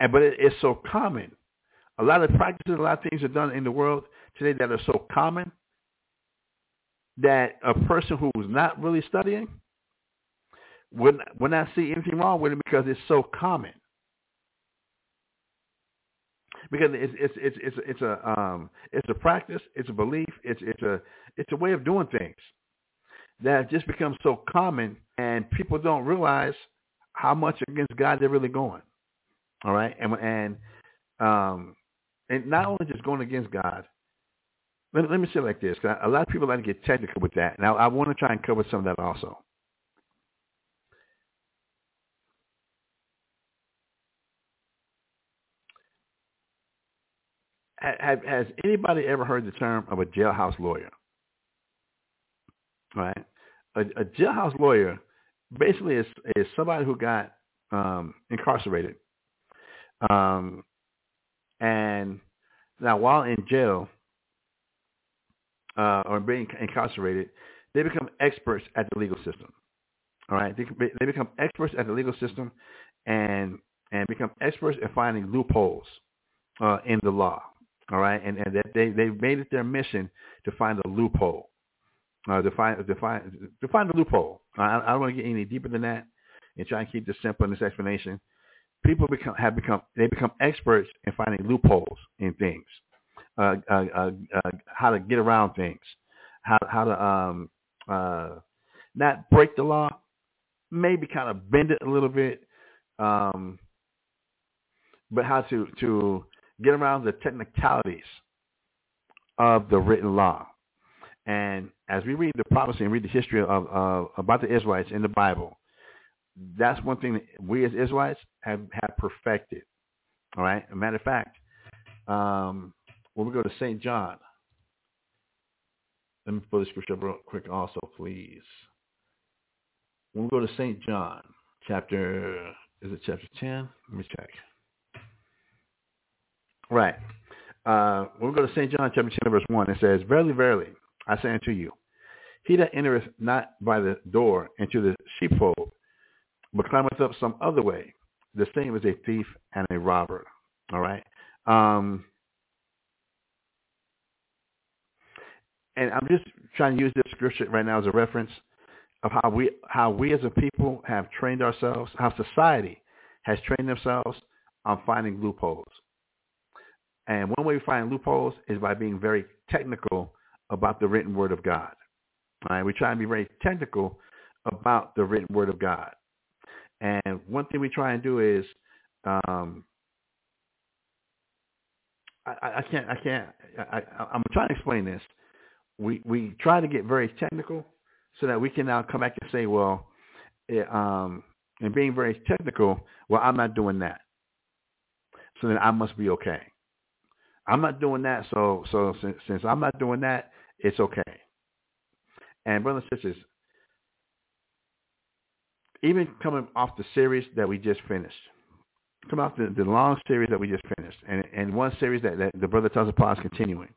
But it's so common A lot of practices, a lot of things are done in the world today that are so common that a person who is not really studying would not see anything wrong with it because it's so common. Because it's a practice, it's a belief, it's a way of doing things that have just become so common, and people don't realize how much against God they're really going. All right, and not only just going against God. Let me say it like this, because a lot of people like to get technical with that, and I want to try and cover some of that also. Has anybody ever heard the term of a jailhouse lawyer? All right, a jailhouse lawyer basically is somebody who got incarcerated, and now while in jail or being incarcerated, they become experts at the legal system. All right, they become experts at the legal system, and become experts at finding loopholes in the law. All right, and that they've made it their mission to find a loophole, to find a loophole. I don't want to get any deeper than that, and try and keep this simple in this explanation. People become experts in finding loopholes in things, how to get around things, how to not break the law, maybe kind of bend it a little bit, but how to get around the technicalities of the written law. And as we read the prophecy and read the history of about the Israelites in the Bible, that's one thing that we as Israelites have perfected. All right? As a matter of fact, when we go to St. John, let me pull the scripture up real quick also, please. When we go to St. John, chapter 10? Let me check. Right. We'll go to St. John chapter 10, verse 1. It says, "Verily, verily, I say unto you, he that entereth not by the door into the sheepfold, but climbeth up some other way, the same is a thief and a robber." All right. And I'm just trying to use this scripture right now as a reference of how we as a people have trained ourselves, how society has trained themselves on finding loopholes. And one way we find loopholes is by being very technical about the written word of God. All right? We try and be very technical about the written word of God. And one thing we try and do is, I'm trying to explain this. We try to get very technical so that we can now come back and say, well, and being very technical, well, I'm not doing that, so then I must be okay. I'm not doing that, so since I'm not doing that, it's okay. And brothers and sisters, even coming off the series that we just finished, come off the long series that we just finished, and one series that the Brother Tussle Pod is continuing.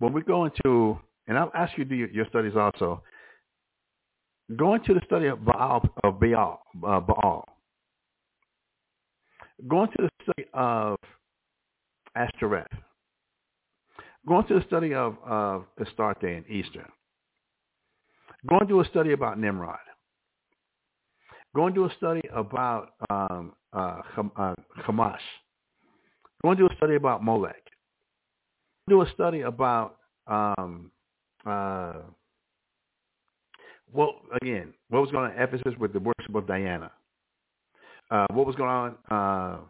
When we go into, and I'll ask you to do your studies also, go into the study of Baal. Go into the study of Ashtoreth. Going to the study of Astarte and Easter. Going to a study about Nimrod. Going to a study about Hamas. Going to a study about Molech. Going to a study about what was going on in Ephesus with the worship of Diana. What was going on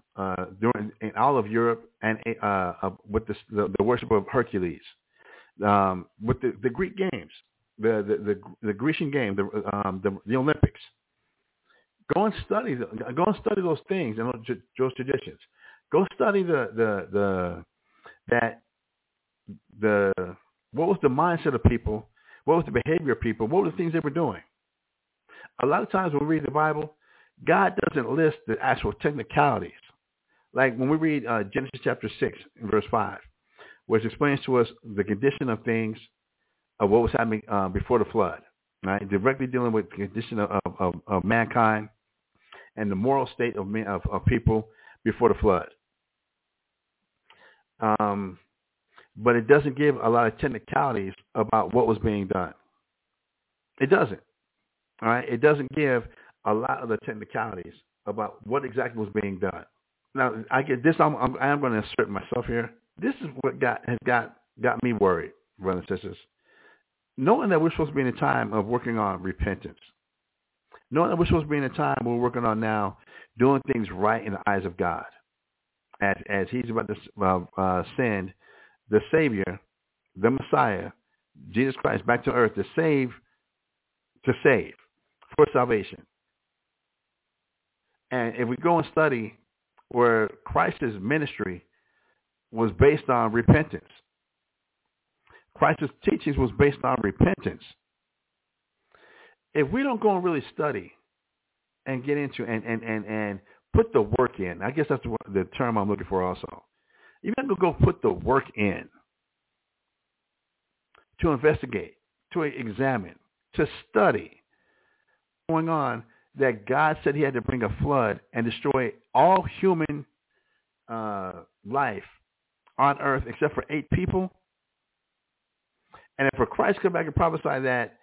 during in all of Europe and with the worship of Hercules, with the Greek games, the Grecian game, the Olympics. Go and study those things and those traditions. Go study what was the mindset of people, what was the behavior of people, what were the things they were doing. A lot of times when we read the Bible, God doesn't list the actual technicalities. Like when we read Genesis chapter 6, verse 5, which explains to us the condition of things, of what was happening before the flood, right? Directly dealing with the condition of mankind and the moral state of people before the flood. But it doesn't give a lot of technicalities about what was being done. It doesn't. All right? It doesn't give a lot of the technicalities about what exactly was being done. Now, I get this. I'm going to insert myself here. This is what got me worried, brothers and sisters. Knowing that we're supposed to be in a time of working on repentance. Knowing that we're supposed to be in a time we're working on now, doing things right in the eyes of God. As he's about to send the Savior, the Messiah, Jesus Christ, back to earth to save for salvation. And if we go and study where Christ's ministry was based on repentance, Christ's teachings was based on repentance. If we don't go and really study and get into and put the work in, I guess that's the term I'm looking for also. You have to go put the work in to investigate, to examine, to study what's going on, that God said he had to bring a flood and destroy all human life on earth except for 8 people. And if Christ come back and prophesy that,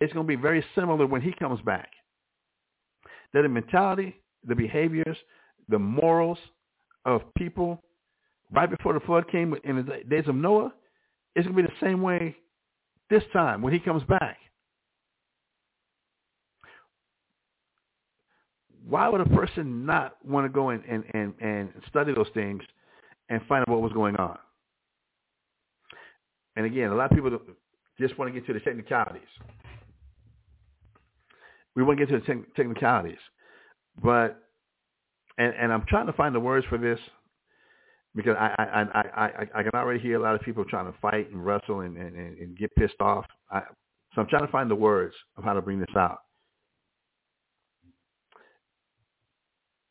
it's going to be very similar when he comes back. That the mentality, the behaviors, the morals of people right before the flood came in the days of Noah, it's going to be the same way this time when he comes back. Why would a person not want to go and study those things and find out what was going on? And again, a lot of people just want to get to the technicalities. We want to get to the technicalities. But, and I'm trying to find the words for this, because I can already hear a lot of people trying to fight and wrestle and get pissed off. So I'm trying to find the words of how to bring this out.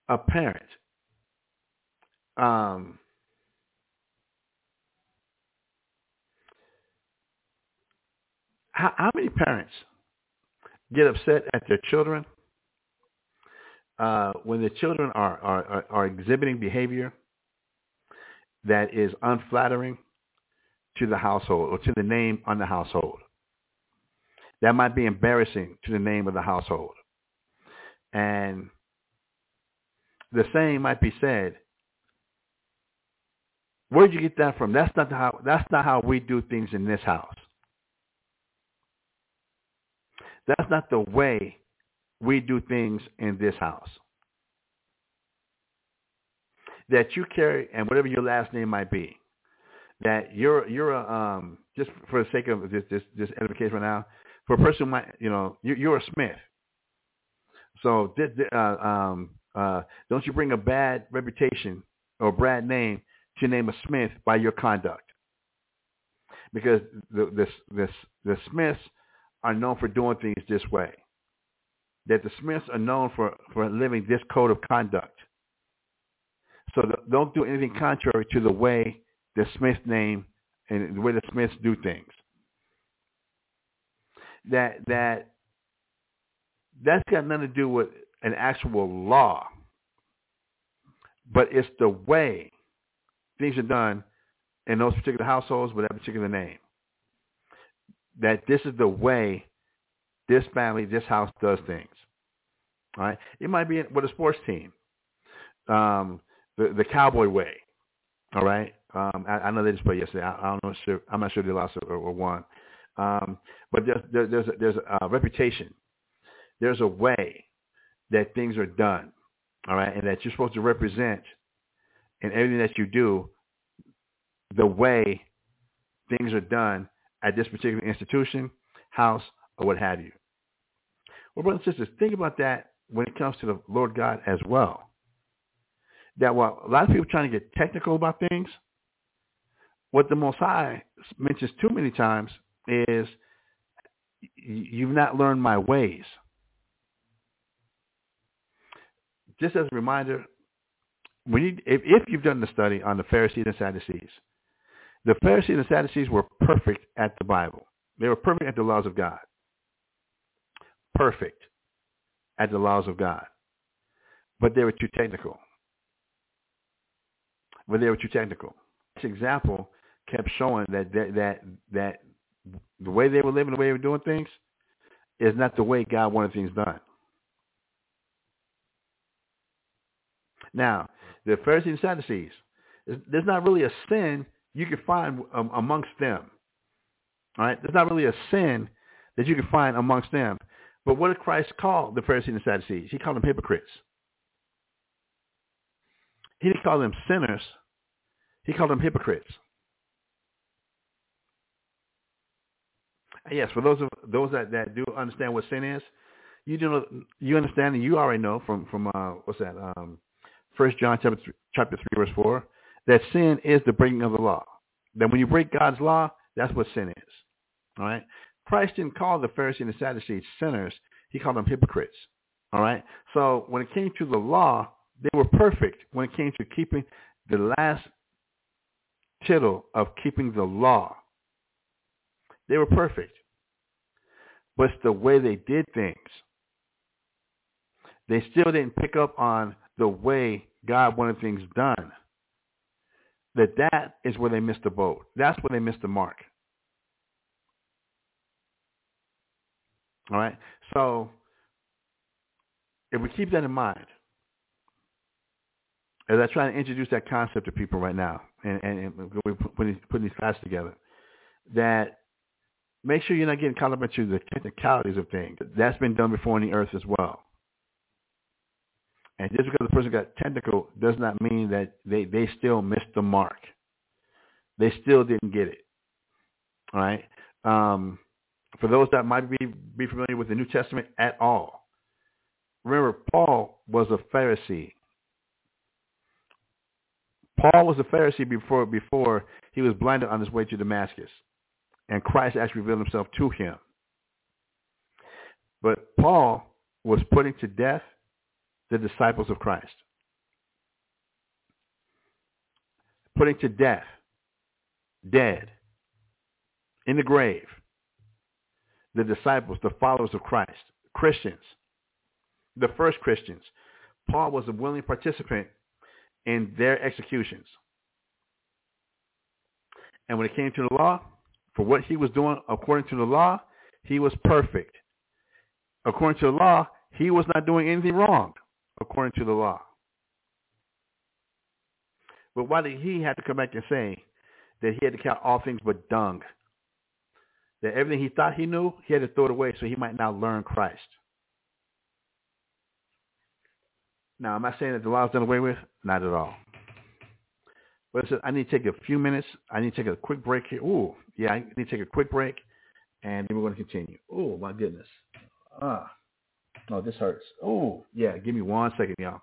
A parent, how many parents get upset at their children when their children are exhibiting behavior that is unflattering to the household or to the name on the household? That might be embarrassing to the name of the household. And the same might be said, where'd you get that from? That's not how we do things in this house. That's not the way we do things in this house. That you carry, and whatever your last name might be, that you're a just for the sake of this edification right now, for a person who might, you're a Smith. So don't you bring a bad reputation or bad name to your name of Smith by your conduct, because the Smiths are known for doing things this way. That the Smiths are known for living this code of conduct. So don't do anything contrary to the way the Smith name and the way the Smiths do things. That's got nothing to do with an actual law, but it's the way things are done in those particular households with that particular name. That this is the way this family, this house does things. All right, it might be with a sports team, the cowboy way. All right, I know they just played yesterday. I'm not sure they lost or won. But there's a reputation. There's a way that things are done. All right, and that you're supposed to represent in everything that you do the way things are done at this particular institution, house, or what have you. Well, brothers and sisters, think about that when it comes to the Lord God as well. That while a lot of people are trying to get technical about things, what the Most High mentions too many times is, you've not learned my ways. Just as a reminder, when you, if you've done the study on the Pharisees and Sadducees, the Pharisees and Sadducees were perfect at the Bible. They were perfect at the laws of God. Perfect at the laws of God. But they were too technical. example kept showing that the way they were living, the way they were doing things, is not the way God wanted things done. Now, the Pharisees and Sadducees, there's not really a sin you can find amongst them. All right? There's not really a sin that you can find amongst them. But what did Christ call the Pharisees and Sadducees? He called them hypocrites. He didn't call them sinners. He called them hypocrites. Yes, for those that do understand what sin is, you do know, you understand, and you already know from what's that? 1 John chapter 3 verse 4, that sin is the breaking of the law. That when you break God's law, that's what sin is. All right. Christ didn't call the Pharisees and the Sadducees sinners. He called them hypocrites. All right. So when it came to the law, they were perfect when it came to keeping the last tittle of keeping the law. They were perfect. But it's the way they did things. They still didn't pick up on the way God wanted things done. That is where they missed the boat. That's where they missed the mark. All right? So if we keep that in mind, as I try to introduce that concept to people right now, and we're putting these classes together, that make sure you're not getting caught up into the technicalities of things. That's been done before on the earth as well. And just because the person got technical does not mean that they still missed the mark. They still didn't get it. All right? For those that might be familiar with the New Testament at all, remember, Paul was a Pharisee. Paul was a Pharisee before he was blinded on his way to Damascus. And Christ actually revealed himself to him. But Paul was putting to death the disciples of Christ. Putting to death, dead, in the grave, the disciples, the followers of Christ, Christians, the first Christians. Paul was a willing participant in their executions. And when it came to the law, for what he was doing according to the law, he was perfect. According to the law, he was not doing anything wrong according to the law. But why did he have to come back and say that he had to count all things but dung? That everything he thought he knew, he had to throw it away so he might now learn Christ. Now, am I saying that the law is done away with? Not at all. But listen, I need to take a few minutes. I need to take a quick break here. Ooh, yeah, I need to take a quick break, and then we're going to continue. Oh, my goodness. Oh, this hurts. Oh, yeah, give me 1 second, y'all.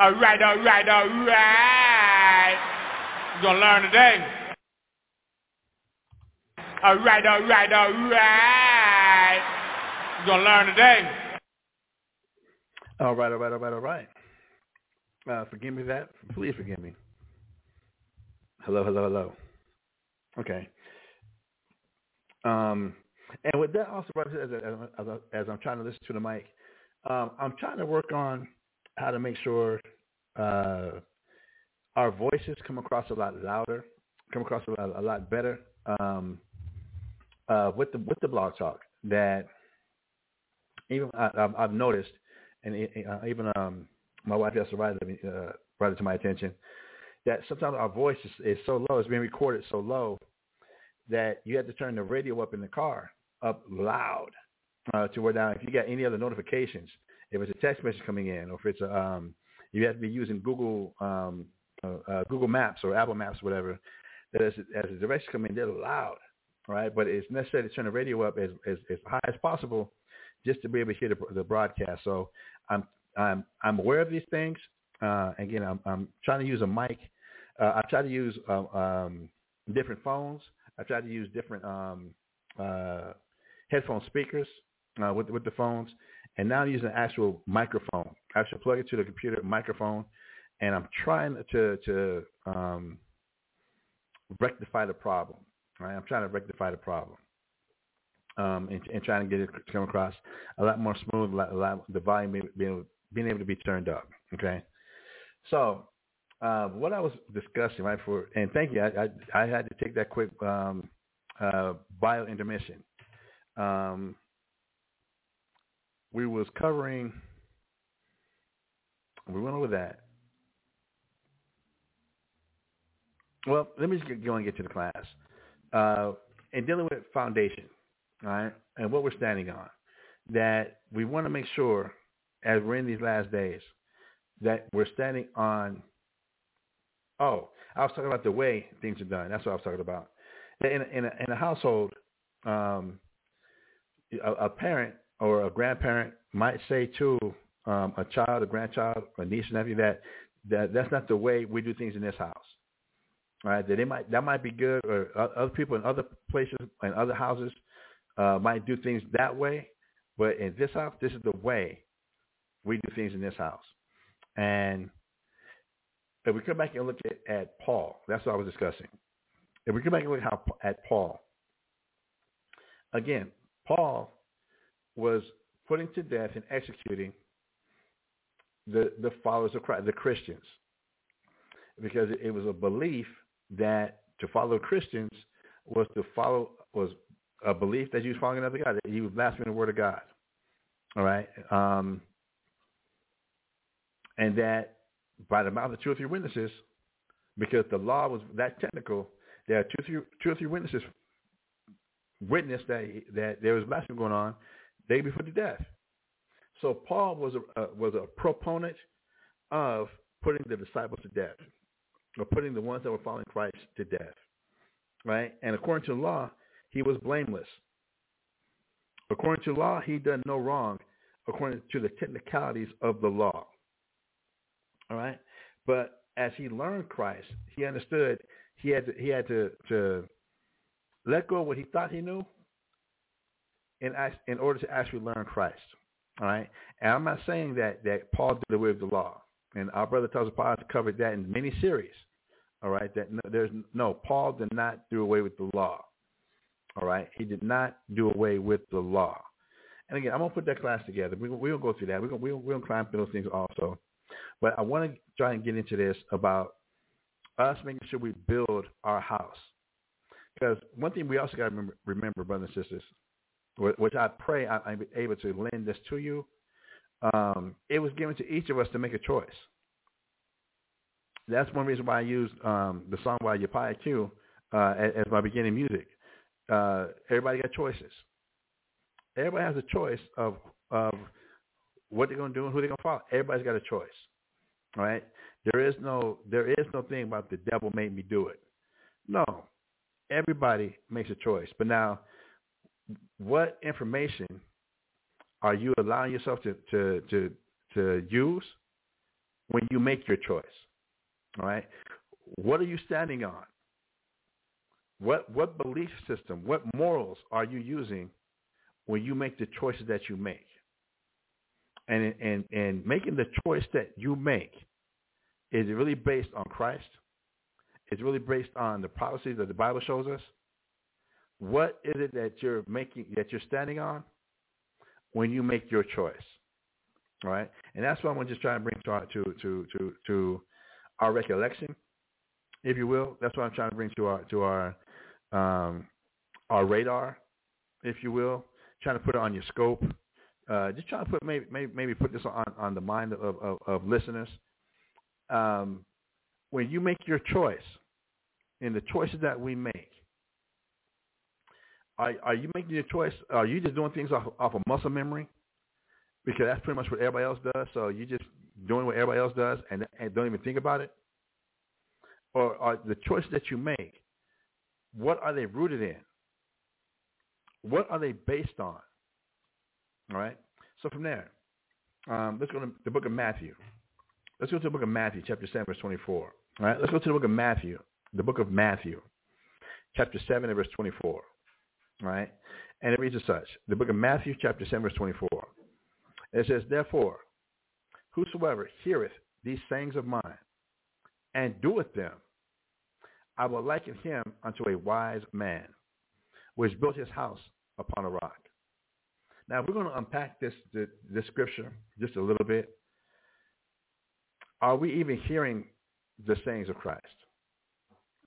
All right, all right, all right. You're going to learn today. All right, all right, all right. You're going to learn today. All right, all right, all right, all right. Forgive me that. Please forgive me. Hello, hello, hello. Okay. And with that also, as I'm trying to listen to the mic, I'm trying to work on how to make sure our voices come across a lot louder, come across a lot better with the blog talk. That even I've noticed, and even my wife just brought it to my attention, that sometimes our voice is so low, it's being recorded so low, that you have to turn the radio up in the car up loud to where now if you got any other notifications, if it's a text message coming in, or if it's you have to be using Google Maps or Apple Maps, whatever, that as the directions come in, they're loud, right? But it's necessary to turn the radio up as high as possible just to be able to hear the broadcast. So I'm aware of these things. Again, I'm trying to use a mic. I try to use different phones. I try to use different headphone speakers with the phones, and now I'm using an actual microphone. I should plug it to the computer microphone, and I'm trying to rectify the problem. Right, I'm trying to rectify the problem, and trying to get it to come across a lot more smooth, a lot the volume being able to be turned up. Okay, so. What I was discussing, right, and thank you, I had to take that quick bio intermission. We went over that. Well, let me just go and get to the class. And dealing with foundation, all right, and what we're standing on, that we want to make sure, as we're in these last days, that we're standing on. Oh, I was talking about the way things are done. That's what I was talking about. In a household, a parent or a grandparent might say to a child, a grandchild, a niece, or nephew, that's not the way we do things in this house. All right? That might be good, or other people in other places and other houses might do things that way, but in this house, this is the way we do things in this house. And if we come back and look at Paul, that's what I was discussing. If we come back and look at Paul, again, Paul was putting to death and executing the followers of Christ, the Christians, because it was a belief that to follow Christians was a belief that you was following another God, that you was blaspheming the word of God, all right, and that. By the mouth of two or three witnesses, because the law was that technical, there are two or three witnesses witnessed that there was blasphemy going on. They'd be put to death. So Paul was a proponent of putting the disciples to death, or putting the ones that were following Christ to death, right? And according to the law, he was blameless. According to the law, he done no wrong. According to the technicalities of the law. All right, but as he learned Christ, he understood he had to let go of what he thought he knew in order to actually learn Christ. All right, and I'm not saying that Paul did away with the law, and our brother Tussle Paul covered that in many series. All right, Paul did not do away with the law. All right, he did not do away with the law. And again, I'm gonna put that class together. We'll go through that. We'll climb through those things also. But I want to try and get into this about us making sure we build our house. Because one thing we also got to remember, brothers and sisters, which I pray I'm able to lend this to you, it was given to each of us to make a choice. That's one reason why I used the song by Yahweh Shai as my beginning music. Everybody got choices. Everybody has a choice of what they're going to do and who they're going to follow. Everybody's got a choice. All right. There is no thing about the devil made me do it. No, everybody makes a choice. But now, what information are you allowing yourself to use? when you make your choice. All right? What are you standing on? What belief system, what morals are you using when you make the choices that you make? And making the choice that you make, is it really based on Christ? Is it really based on the prophecies that the Bible shows us? What is it that you're making, that you're standing on when you make your choice? All right? And that's what I'm going to just try and bring to our recollection, if you will. That's what I'm trying to bring to our radar, if you will. Trying to put it on your scope. Just trying to put maybe put this on the mind of listeners. When you make your choice, and the choices that we make, are you making your choice? Are you just doing things off of muscle memory? Because that's pretty much what everybody else does. So you're just doing what everybody else does and don't even think about it. Or are the choices that you make, what are they rooted in? What are they based on? All right. So from there, let's go to the book of Matthew. Let's go to the book of Matthew, chapter 7, verse 24. All right. Let's go to the book of Matthew, chapter 7, and verse 24. All right. And it reads as such. The book of Matthew, chapter 7, verse 24. It says, "Therefore, whosoever heareth these sayings of mine and doeth them, I will liken him unto a wise man, which built his house upon a rock." Now, we're going to unpack this scripture just a little bit. Are we even hearing the sayings of Christ?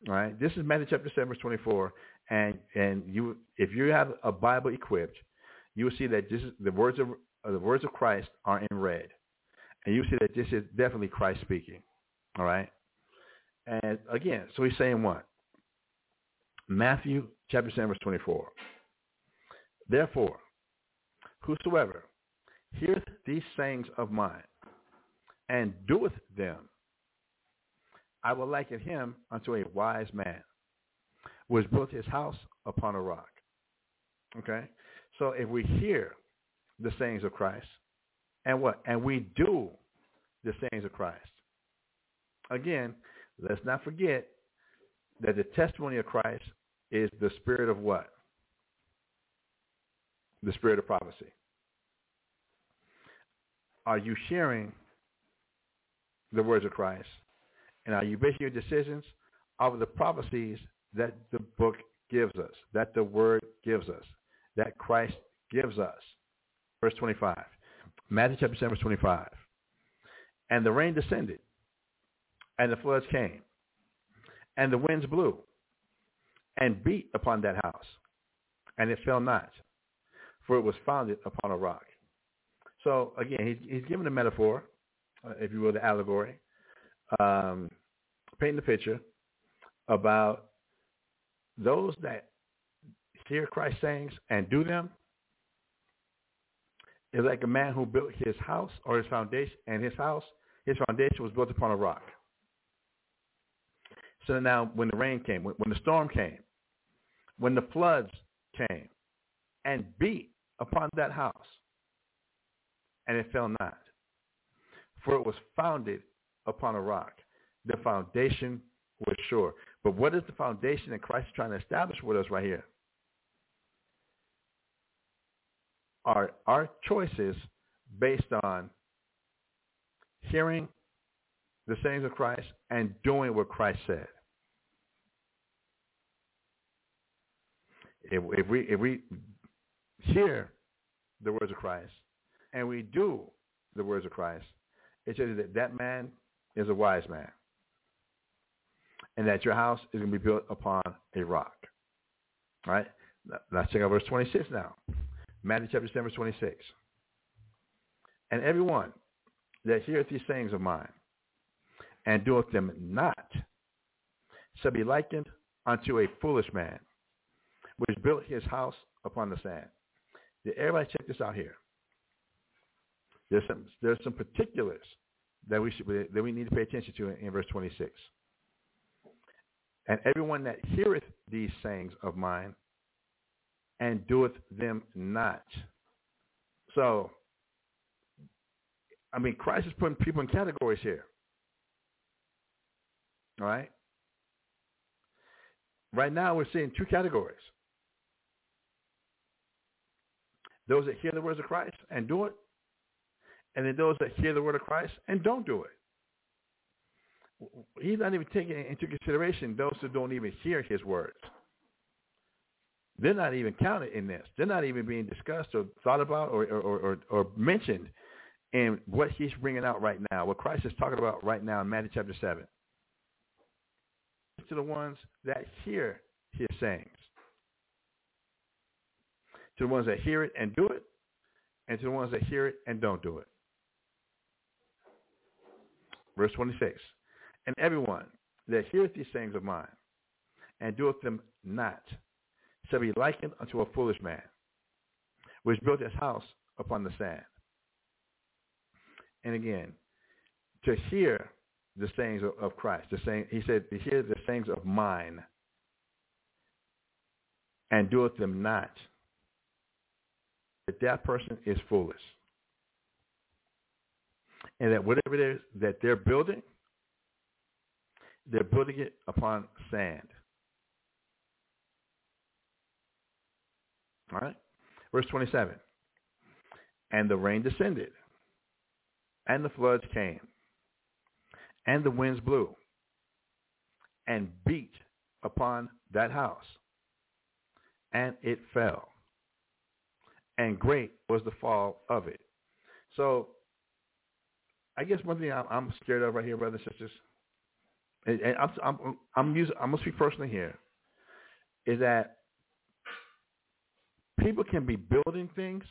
All right? This is Matthew chapter 7, verse 24. And you, if you have a Bible equipped, you will see that this is the words of Christ are in red. And you see that this is definitely Christ speaking. All right? And again, so he's saying what? Matthew chapter 7, verse 24. "Therefore, whosoever heareth these sayings of mine and doeth them, I will liken him unto a wise man, which built his house upon a rock." Okay? So if we hear the sayings of Christ and what? And we do the sayings of Christ. Again, let's not forget that the testimony of Christ is the spirit of what? The spirit of prophecy. Are you hearing the words of Christ? And are you basing your decisions off of the prophecies that the book gives us, that the word gives us, that Christ gives us? Verse 25. Matthew chapter 7, verse 25. "And the rain descended, and the floods came, and the winds blew, and beat upon that house, and it fell not, for it was founded upon a rock." So, again, he's giving a metaphor, if you will, the allegory, painting the picture about those that hear Christ's sayings and do them is like a man who built his house or his foundation, and his foundation was built upon a rock. So now when the rain came, when the storm came, when the floods came, and beat upon that house, and it fell not, for it was founded upon a rock. The foundation was sure. But what is the foundation that Christ is trying to establish with us right here? Are our choices based on hearing the sayings of Christ and doing what Christ said? If we hear the words of Christ and we do the words of Christ, it says that that man is a wise man and that your house is going to be built upon a rock. All right? Let's check out verse 26 now. Matthew chapter 7, verse 26. "And everyone that heareth these sayings of mine and doeth them not shall be likened unto a foolish man, which built his house upon the sand." Did everybody check this out here? There's some particulars that we need to pay attention to in verse 26. "And everyone that heareth these sayings of mine and doeth them not." So, I mean, Christ is putting people in categories here. All right? Right now, we're seeing two categories. Those that hear the words of Christ and do it, and then those that hear the word of Christ and don't do it. He's not even taking into consideration those who don't even hear his words. They're not even counted in this. They're not even being discussed or thought about or mentioned in what he's bringing out right now, what Christ is talking about right now in Matthew chapter 7. To the ones that hear his sayings. To the ones that hear it and do it, and to the ones that hear it and don't do it. Verse 26. And everyone that heareth these sayings of mine and doeth them not shall be likened unto a foolish man, which built his house upon the sand. And again, to hear the sayings of Christ, the saying, he said, to hear the sayings of mine and doeth them not, that person is foolish. And that whatever it is that they're building it upon sand. All right? Verse 27. And the rain descended, and the floods came, and the winds blew, and beat upon that house, and it fell, and great was the fall of it. So, I guess one thing I'm scared of right here, brothers and sisters, and I'm going to speak personally here, is that people can be building things.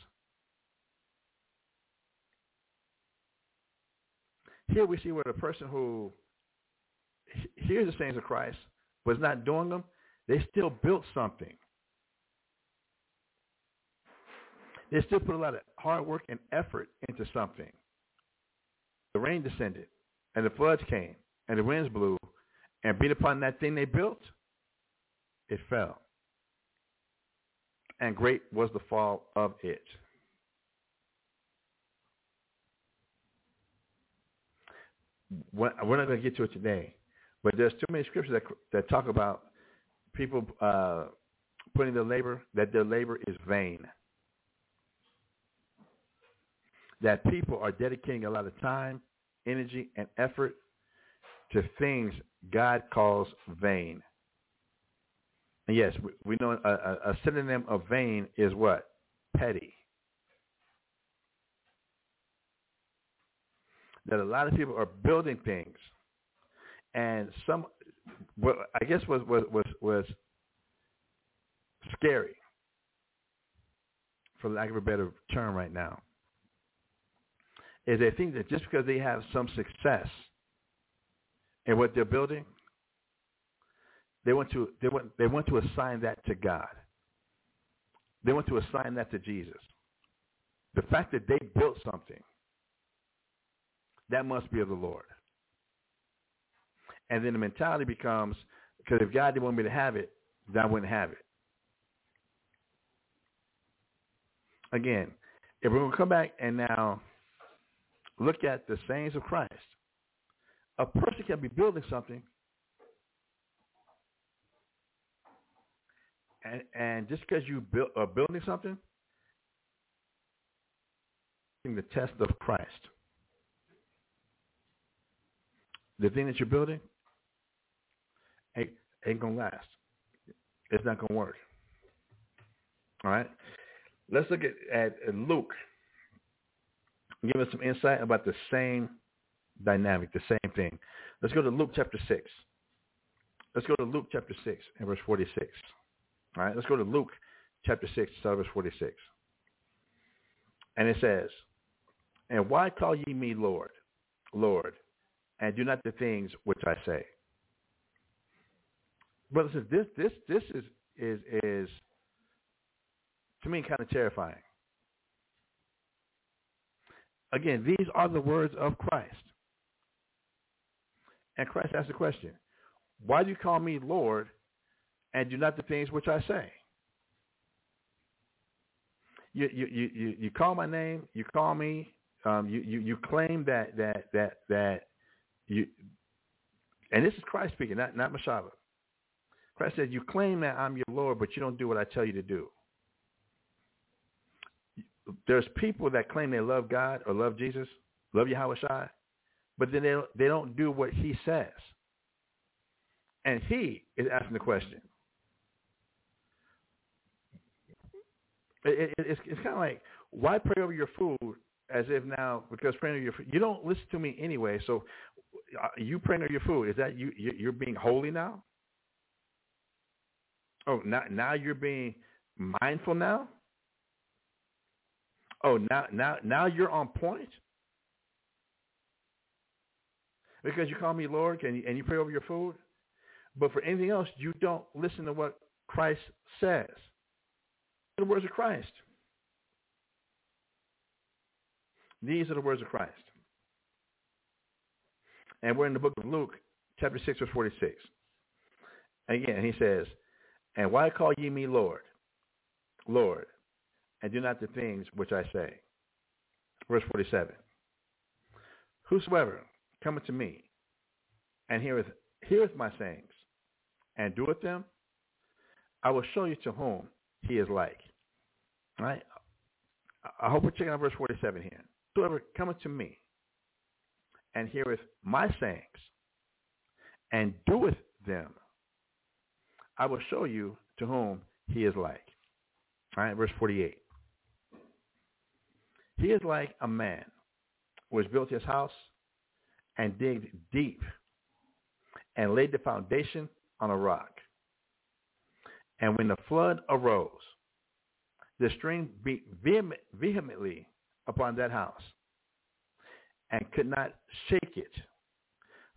Here we see where the person who hears the sayings of Christ was not doing them, they still built something. They still put a lot of hard work and effort into something. The rain descended, and the floods came, and the winds blew, and beat upon that thing they built. It fell. And great was the fall of it. We're not going to get to it today, but there's too many scriptures that talk about people putting their labor is vain. That people are dedicating a lot of time, energy, and effort to things God calls vain. And yes, we know a synonym of vain is what? Petty. That a lot of people are building things, and some, well, I guess was scary, for lack of a better term, right now, is they think that just because they have some success in what they're building, they want to assign that to God. They want to assign that to Jesus. The fact that they built something, that must be of the Lord. And then the mentality becomes, because if God didn't want me to have it, then I wouldn't have it. Again, if we're going to come back and now look at the sayings of Christ, a person can be building something, and just because you are building something, the test of Christ. The thing that you're building ain't going to last. It's not going to work. All right? Let's look at Luke. Give us some insight about the same dynamic, the same thing. Let's go to Luke chapter 6. Let's go to Luke chapter 6 and verse 46. All right? Let's go to Luke chapter 6, start verse 46. And it says, And why call ye me Lord, Lord, and do not the things which I say. Brothers, this is to me kind of terrifying. Again, these are the words of Christ. And Christ asked the question, why do you call me Lord and do not the things which I say? You call my name, you call me, you claim that And this is Christ speaking, not Mashaba. Christ said, you claim that I'm your Lord, but you don't do what I tell you to do. There's people that claim they love God or love Jesus, love Yahweh Shai, but then they don't do what he says. And he is asking the question. It's kind of like, why pray over your food as if now, because praying over your food, you don't listen to me anyway, so you praying over your food, is that you're being holy now? Oh, now you're being mindful now? Oh, now you're on point? Because you call me Lord and you pray over your food? But for anything else, you don't listen to what Christ says. The words of Christ. These are the words of Christ. And we're in the book of Luke, chapter 6, verse 46. Again, he says, and why call ye me Lord, Lord, and do not the things which I say? Verse 47. Whosoever cometh to me, and heareth my sayings, and doeth them, I will show you to whom he is like. All right? I hope we're checking out verse 47 here. Whosoever cometh to me, and heareth my sayings, and doeth them, I will show you to whom he is like. All right, verse 48. He is like a man which built his house and digged deep and laid the foundation on a rock. And when the flood arose, the stream beat vehemently upon that house and could not shake it,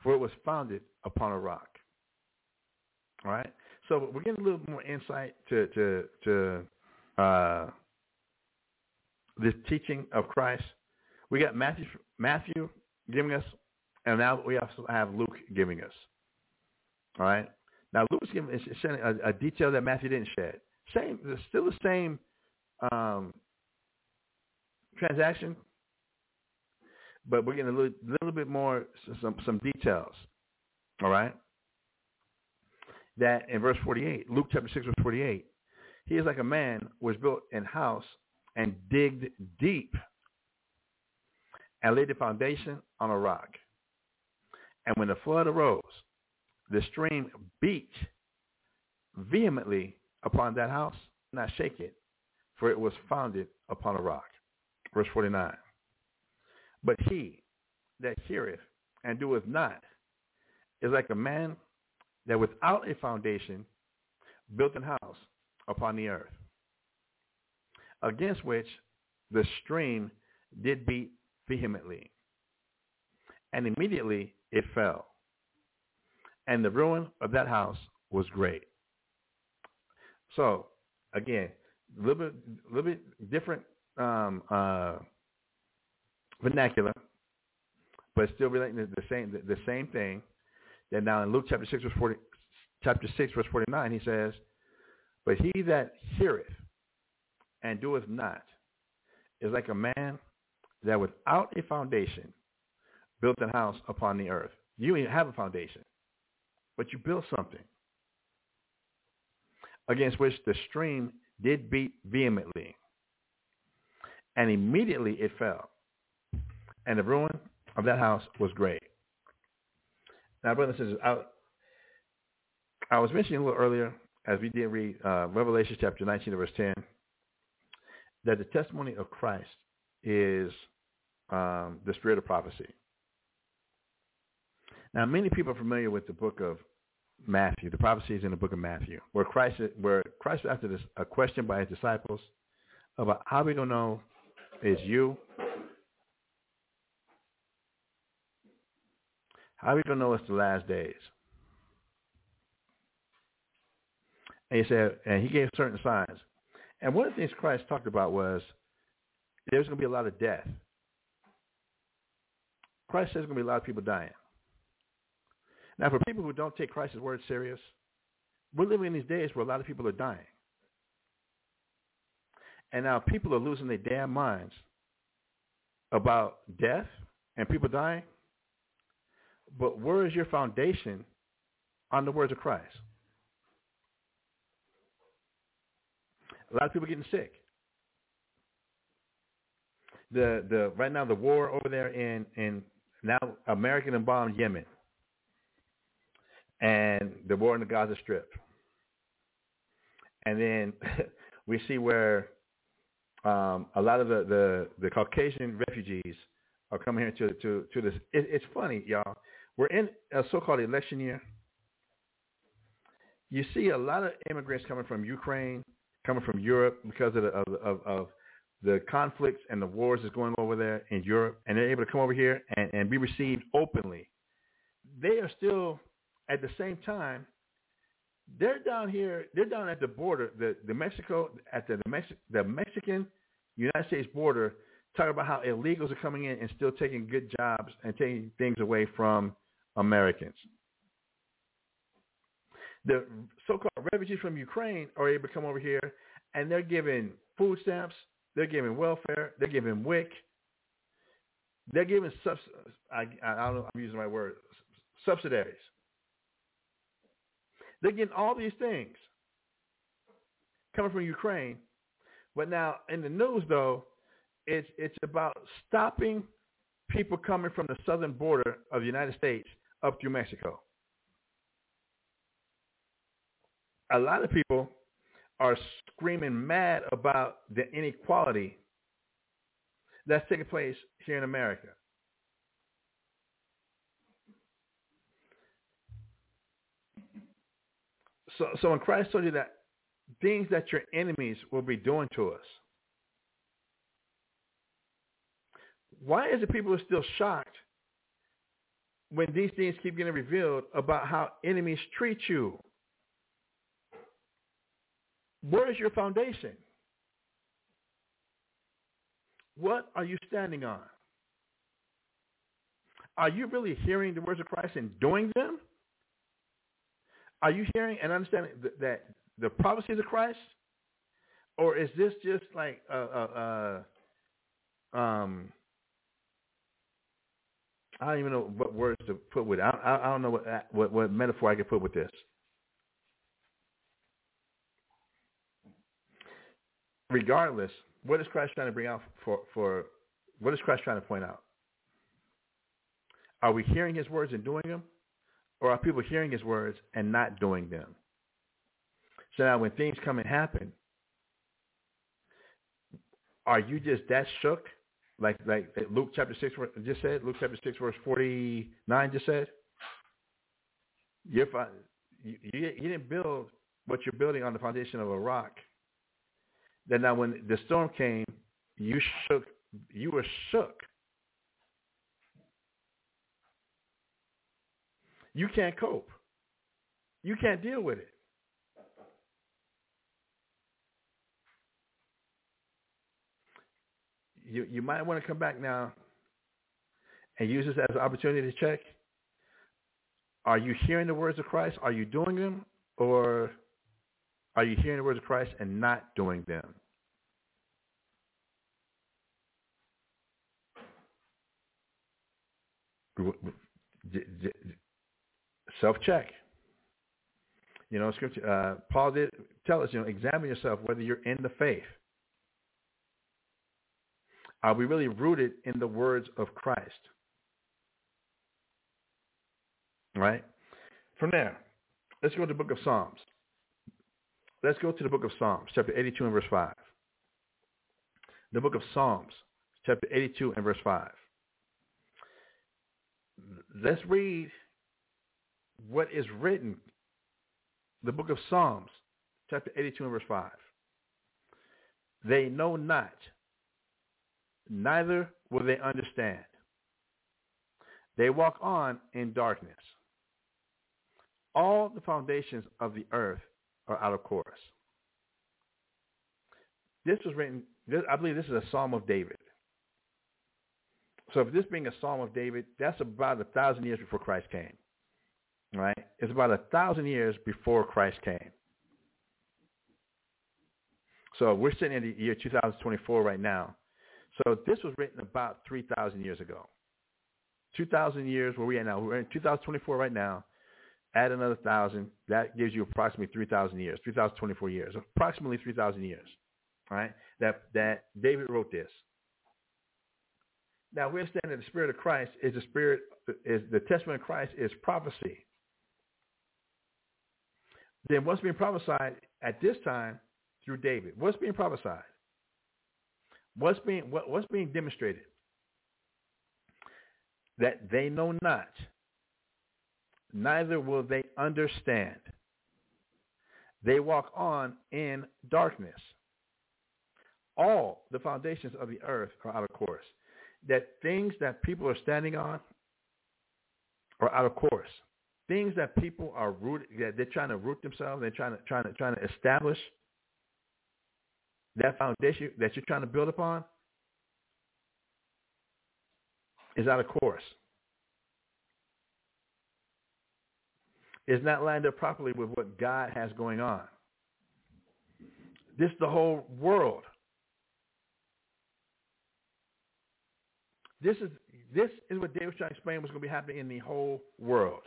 for it was founded upon a rock. All right? So we're getting a little more insight to this teaching of Christ. We got Matthew giving us, and now we also have Luke giving us. All right. Now Luke is sharing a detail that Matthew didn't shed. Still the same transaction, but we're getting a little bit more some details. All right. That in verse 48, Luke chapter 6, verse 48, he is like a man which built an house and digged deep and laid the foundation on a rock. And when the flood arose, the stream beat vehemently upon that house, and not shake it, for it was founded upon a rock. Verse 49. But he that heareth and doeth not is like a man that without a foundation built an house upon the earth, against which the stream did beat vehemently, and immediately it fell, and the ruin of that house was great. So, again, a little bit different vernacular, but still relating to the same thing. That now in Luke chapter 6, verse 40, chapter 6, verse 49, he says, but he that heareth and doeth not is like a man that without a foundation built a house upon the earth. You don't even have a foundation, but you built something against which the stream did beat vehemently, and immediately it fell, and the ruin of that house was great. Now, brothers and sisters, I was mentioning a little earlier, as we did read Revelation chapter 19, verse 10, that the testimony of Christ is the spirit of prophecy. Now, many people are familiar with the book of Matthew, the prophecies in the book of Matthew, where Christ after this a question by his disciples about how we don't know is you. How are we going to know it's the last days? And he said, and he gave certain signs. And one of the things Christ talked about was there's going to be a lot of death. Christ says there's going to be a lot of people dying. Now, for people who don't take Christ's word serious, we're living in these days where a lot of people are dying. And now people are losing their damn minds about death and people dying. But where is your foundation on the words of Christ? A lot of people are getting sick. The right now the war over there in now American embalmed Yemen and the war in the Gaza Strip. And then we see where a lot of the Caucasian refugees are coming here to this. It's funny, y'all. We're in a so-called election year. You see a lot of immigrants coming from Ukraine, coming from Europe because of the conflicts and the wars that's going over there in Europe, and they're able to come over here and be received openly. They are still, at the same time, they're down here. They're down at the border, the Mexican United States border, talking about how illegals are coming in and still taking good jobs and taking things away from Americans. The so-called refugees from Ukraine are able to come over here, and they're giving food stamps, they're giving welfare, they're giving WIC, they're giving I don't know if I'm using the right word, subsidiaries. They're getting all these things coming from Ukraine. But now in the news, though, it's about stopping people coming from the southern border of the United States up through Mexico. A lot of people are screaming mad about the inequality that's taking place here in America. So when Christ told you that things that your enemies will be doing to us, why is it people are still shocked when these things keep getting revealed about how enemies treat you? Where is your foundation? What are you standing on? Are you really hearing the words of Christ and doing them? Are you hearing and understanding that the prophecies of Christ? Or is this just like I don't even know what words to put with it. I don't know what metaphor I could put with this. Regardless, what is Christ trying to bring out for what is Christ trying to point out? Are we hearing his words and doing them? Or are people hearing his words and not doing them? So now when things come and happen, are you just that shook? Like Luke chapter 6 just said, Luke chapter 6 verse 49 just said? You didn't build what you're building on the foundation of a rock. Then now when the storm came, you were shook. You can't cope. You can't deal with it. You might want to come back now and use this as an opportunity to check. Are you hearing the words of Christ? Are you doing them? Or are you hearing the words of Christ and not doing them? Self-check. You know, Scripture. Paul did tell us, examine yourself whether you're in the faith. Are we really rooted in the words of Christ? Right? From there, let's go to the book of Psalms. Let's go to the book of Psalms, chapter 82 and verse 5. The book of Psalms, chapter 82 and verse 5. Let's read what is written, the book of Psalms, chapter 82 and verse 5. They know not, neither will they understand. They walk on in darkness. All the foundations of the earth are out of course. This was written, I believe this is a Psalm of David. So if this being a Psalm of David, that's about 1,000 years before Christ came. Right? It's about 1,000 years before Christ came. So we're sitting in the year 2024 right now. So this was written about 3,000 years ago. 2,000 years where we are now. We're in 2024 right now. Add another 1,000. That gives you approximately 3,000 years, 3,024 years, approximately 3,000 years, all right, that David wrote this. Now, we understand that the Spirit of Christ is the Spirit, is the testament of Christ is prophecy. Then what's being prophesied at this time through David? What's being prophesied? What's being demonstrated? That they know not, neither will they understand. They walk on in darkness. All the foundations of the earth are out of course. That things that people are standing on are out of course. Things that people are rooted, that they're trying to root themselves, they're trying to establish that foundation that you're trying to build upon is out of course. It's not lined up properly with what God has going on. This is the whole world. This is what David was trying to explain was going to be happening in the whole world.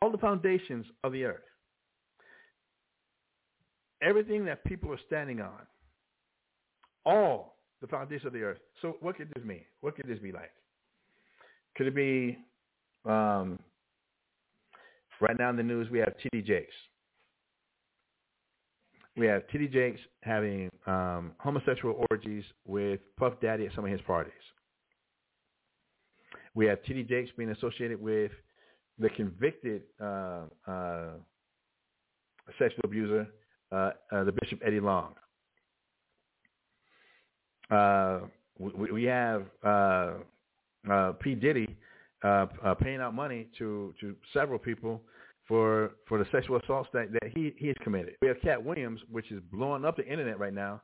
All the foundations of the earth. Everything that people are standing on. All the foundations of the earth. So what could this mean? What could this be like? Could it be, right now in the news we have T.D. Jakes. We have T.D. Jakes having homosexual orgies with Puff Daddy at some of his parties. We have T.D. Jakes being associated with the convicted sexual abuser, the Bishop Eddie Long. We have P. Diddy paying out money to several people for the sexual assaults that he has committed. We have Cat Williams, which is blowing up the internet right now.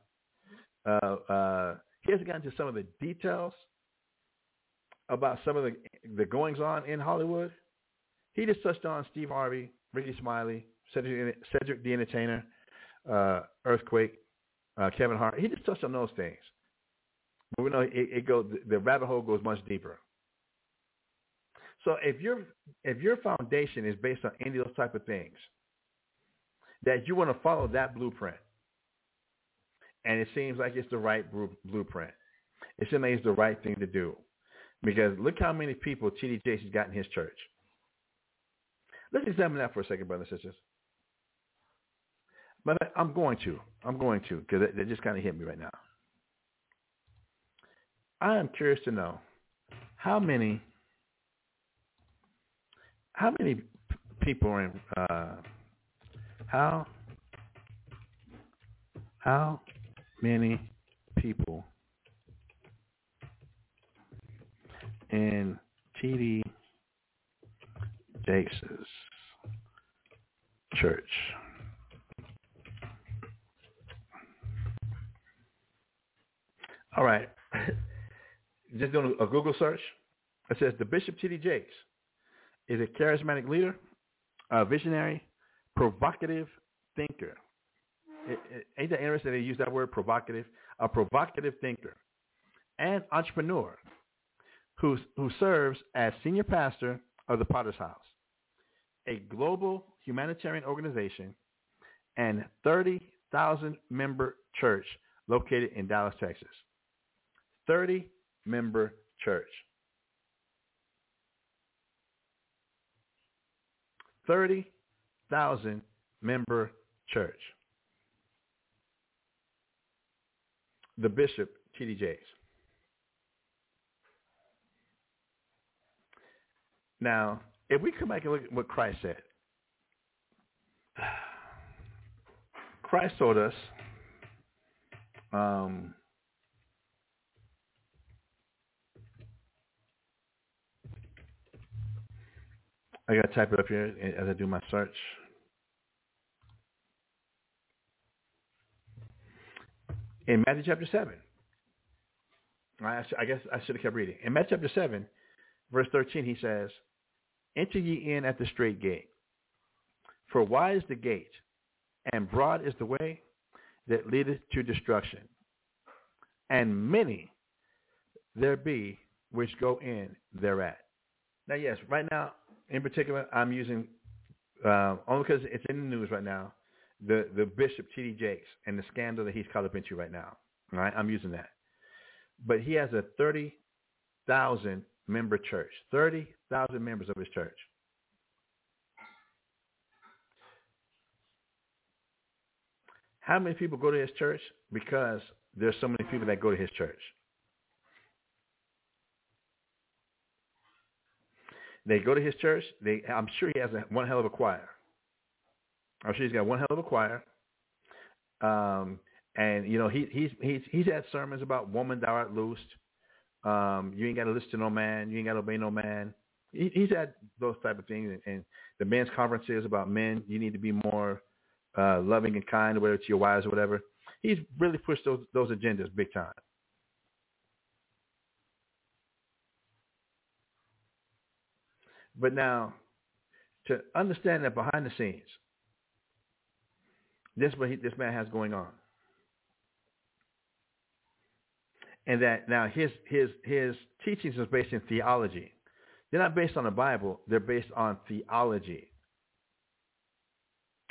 He hasn't gotten to some of the details about some of the goings on in Hollywood. He just touched on Steve Harvey, Ricky Smiley, Cedric the Entertainer, Earthquake, Kevin Hart. He just touched on those things. But we know the rabbit hole goes much deeper. So if your foundation is based on any of those type of things, that you want to follow that blueprint, and it seems like it's the right blueprint. It seems like it's the right thing to do. Because look how many people T.D. Jakes has got in his church. Let's examine that for a second, brothers and sisters. But I'm going to, because that just kind of hit me right now. I am curious to know how many people are in, how many people in T.D. Jakes' church. All right. Just doing a Google search. It says the Bishop T.D. Jakes is a charismatic leader, a visionary, provocative thinker. Ain't that interesting they use that word provocative? A provocative thinker and entrepreneur who serves as senior pastor of the Potter's House, a global humanitarian organization and 30,000 member church located in Dallas, Texas. 30 member church. 30,000 member church. The Bishop T.D. Jakes. Now, if we come back and look at what Christ said, Christ told us, I got to type it up here as I do my search. In Matthew chapter 7, I guess I should have kept reading. In Matthew chapter 7, verse 13, he says, "Enter ye in at the straight gate, for wide is the gate, and broad is the way that leadeth to destruction, and many there be which go in thereat. Now, yes, right now, in particular, I'm using, only because it's in the news right now, the Bishop T.D. Jakes and the scandal that he's caught up into right now. All right? I'm using that. But he has a 30,000 member church, 30,000 members of his church. How many people go to his church? Because there's so many people that go to his church. They go to his church. I'm sure he has one hell of a choir. I'm sure he's got one hell of a choir. And you know, he's had sermons about woman thou art loosed. You ain't got to listen to no man. You ain't got to obey no man. He's had those type of things. And the men's conferences about men. You need to be more loving and kind, whether it's your wives or whatever. He's really pushed those agendas big time. But now, to understand that behind the scenes, this man has going on, and that now his teachings are based in theology. They're not based on the Bible. They're based on theology,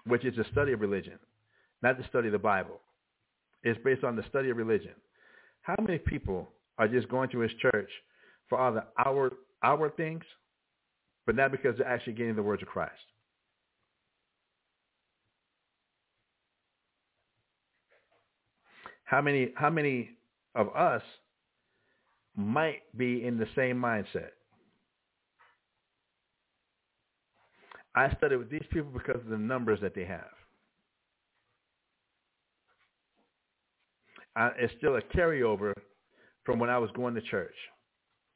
which is the study of religion, not the study of the Bible. It's based on the study of religion. How many people are just going to his church for all the our things? But not because they're actually getting the words of Christ. How many of us might be in the same mindset? I studied with these people because of the numbers that they have. It's still a carryover from when I was going to church.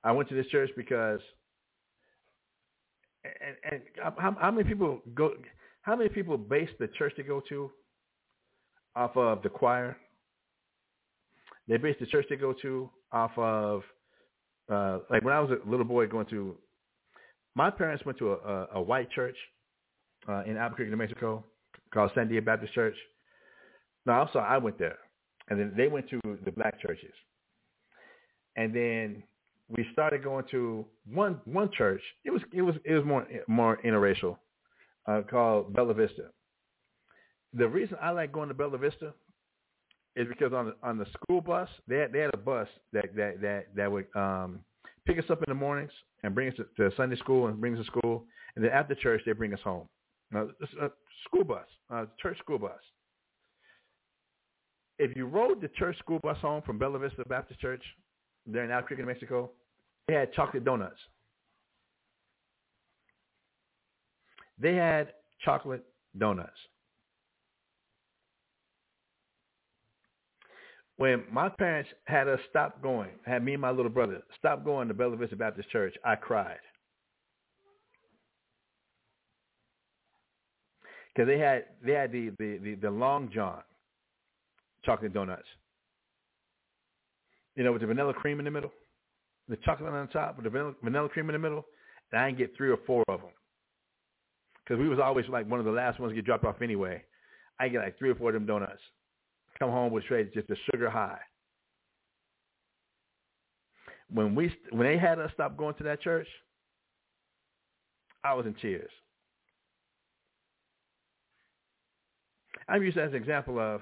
I went to this church because... And how many people go? How many people base the church they go to off of the choir? They base the church they go to off of, like when I was a little boy going to, my parents went to a white church in Albuquerque, New Mexico, called San Diego Baptist Church. No, I'm sorry, I went there, and then they went to the black churches, and then we started going to one church. It was more interracial, called Bella Vista. The reason I like going to Bella Vista is because on the school bus, they had a bus that would pick us up in the mornings and bring us to Sunday school and bring us to school, and then after church they bring us home. Now, a school bus, church school bus. If you rode the church school bus home from Bella Vista Baptist Church, there in Albuquerque, New Mexico, they had chocolate donuts. They had chocolate donuts. When my parents had us stop going, had me and my little brother stop going to Bella Vista Baptist Church, I cried. Because they had the Long John chocolate donuts. You know, with the vanilla cream in the middle, the chocolate on top with the vanilla cream in the middle, and I didn't get 3 or 4 of them. Because we was always like one of the last ones to get dropped off anyway. I get like 3 or 4 of them donuts. Come home with straight just a sugar high. When they had us stop going to that church, I was in tears. I'm using that as an example of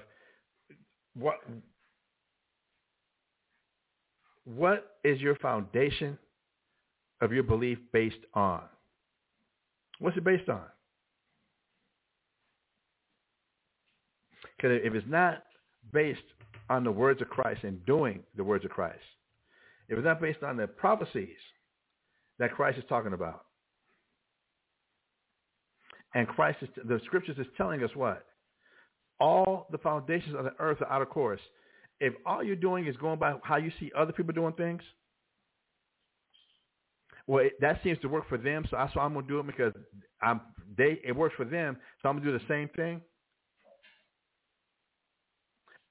what is your foundation of your belief based on? What's it based on? Because if it's not based on the words of Christ and doing the words of Christ, if it's not based on the prophecies that Christ is talking about, and the scriptures is telling us what? All the foundations of the earth are out of course. If all you're doing is going by how you see other people doing things, well, that seems to work for them, so I'm going to do it because it works for them, so I'm going to do the same thing.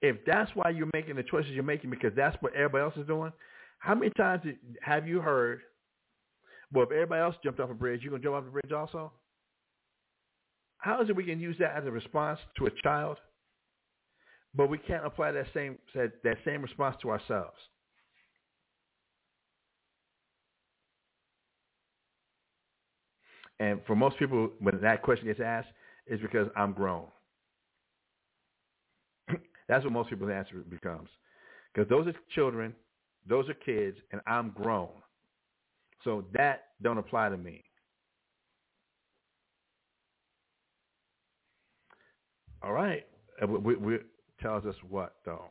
If that's why you're making the choices you're making because that's what everybody else is doing, how many times have you heard, well, if everybody else jumped off a bridge, you're going to jump off the bridge also? How is it we can use that as a response to a child? But we can't apply that same response to ourselves. And for most people, when that question gets asked, it's because I'm grown. That's what most people's answer becomes. Because those are children, those are kids, and I'm grown. So that don't apply to me. All right. Tells us what, though?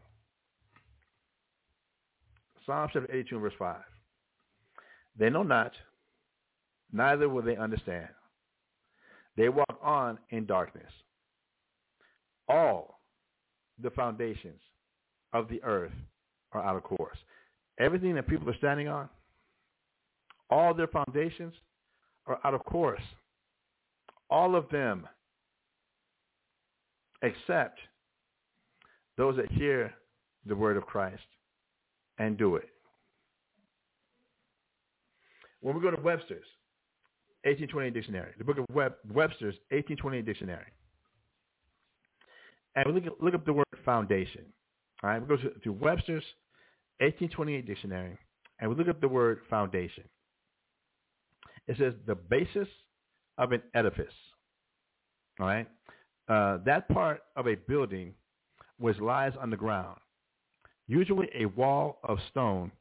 Psalm chapter 82 and verse 5. They know not, neither will they understand. They walk on in darkness. All the foundations of the earth are out of course. Everything that people are standing on, all their foundations are out of course. All of them, except those that hear the word of Christ and do it. When we go to Webster's 1820 dictionary, the book of Webster's 1820 dictionary, and we look up the word foundation. All right, we go to Webster's 1828 dictionary, and we look up the word foundation. It says the basis of an edifice. All right, that part of a building which lies on the ground, usually a wall of stone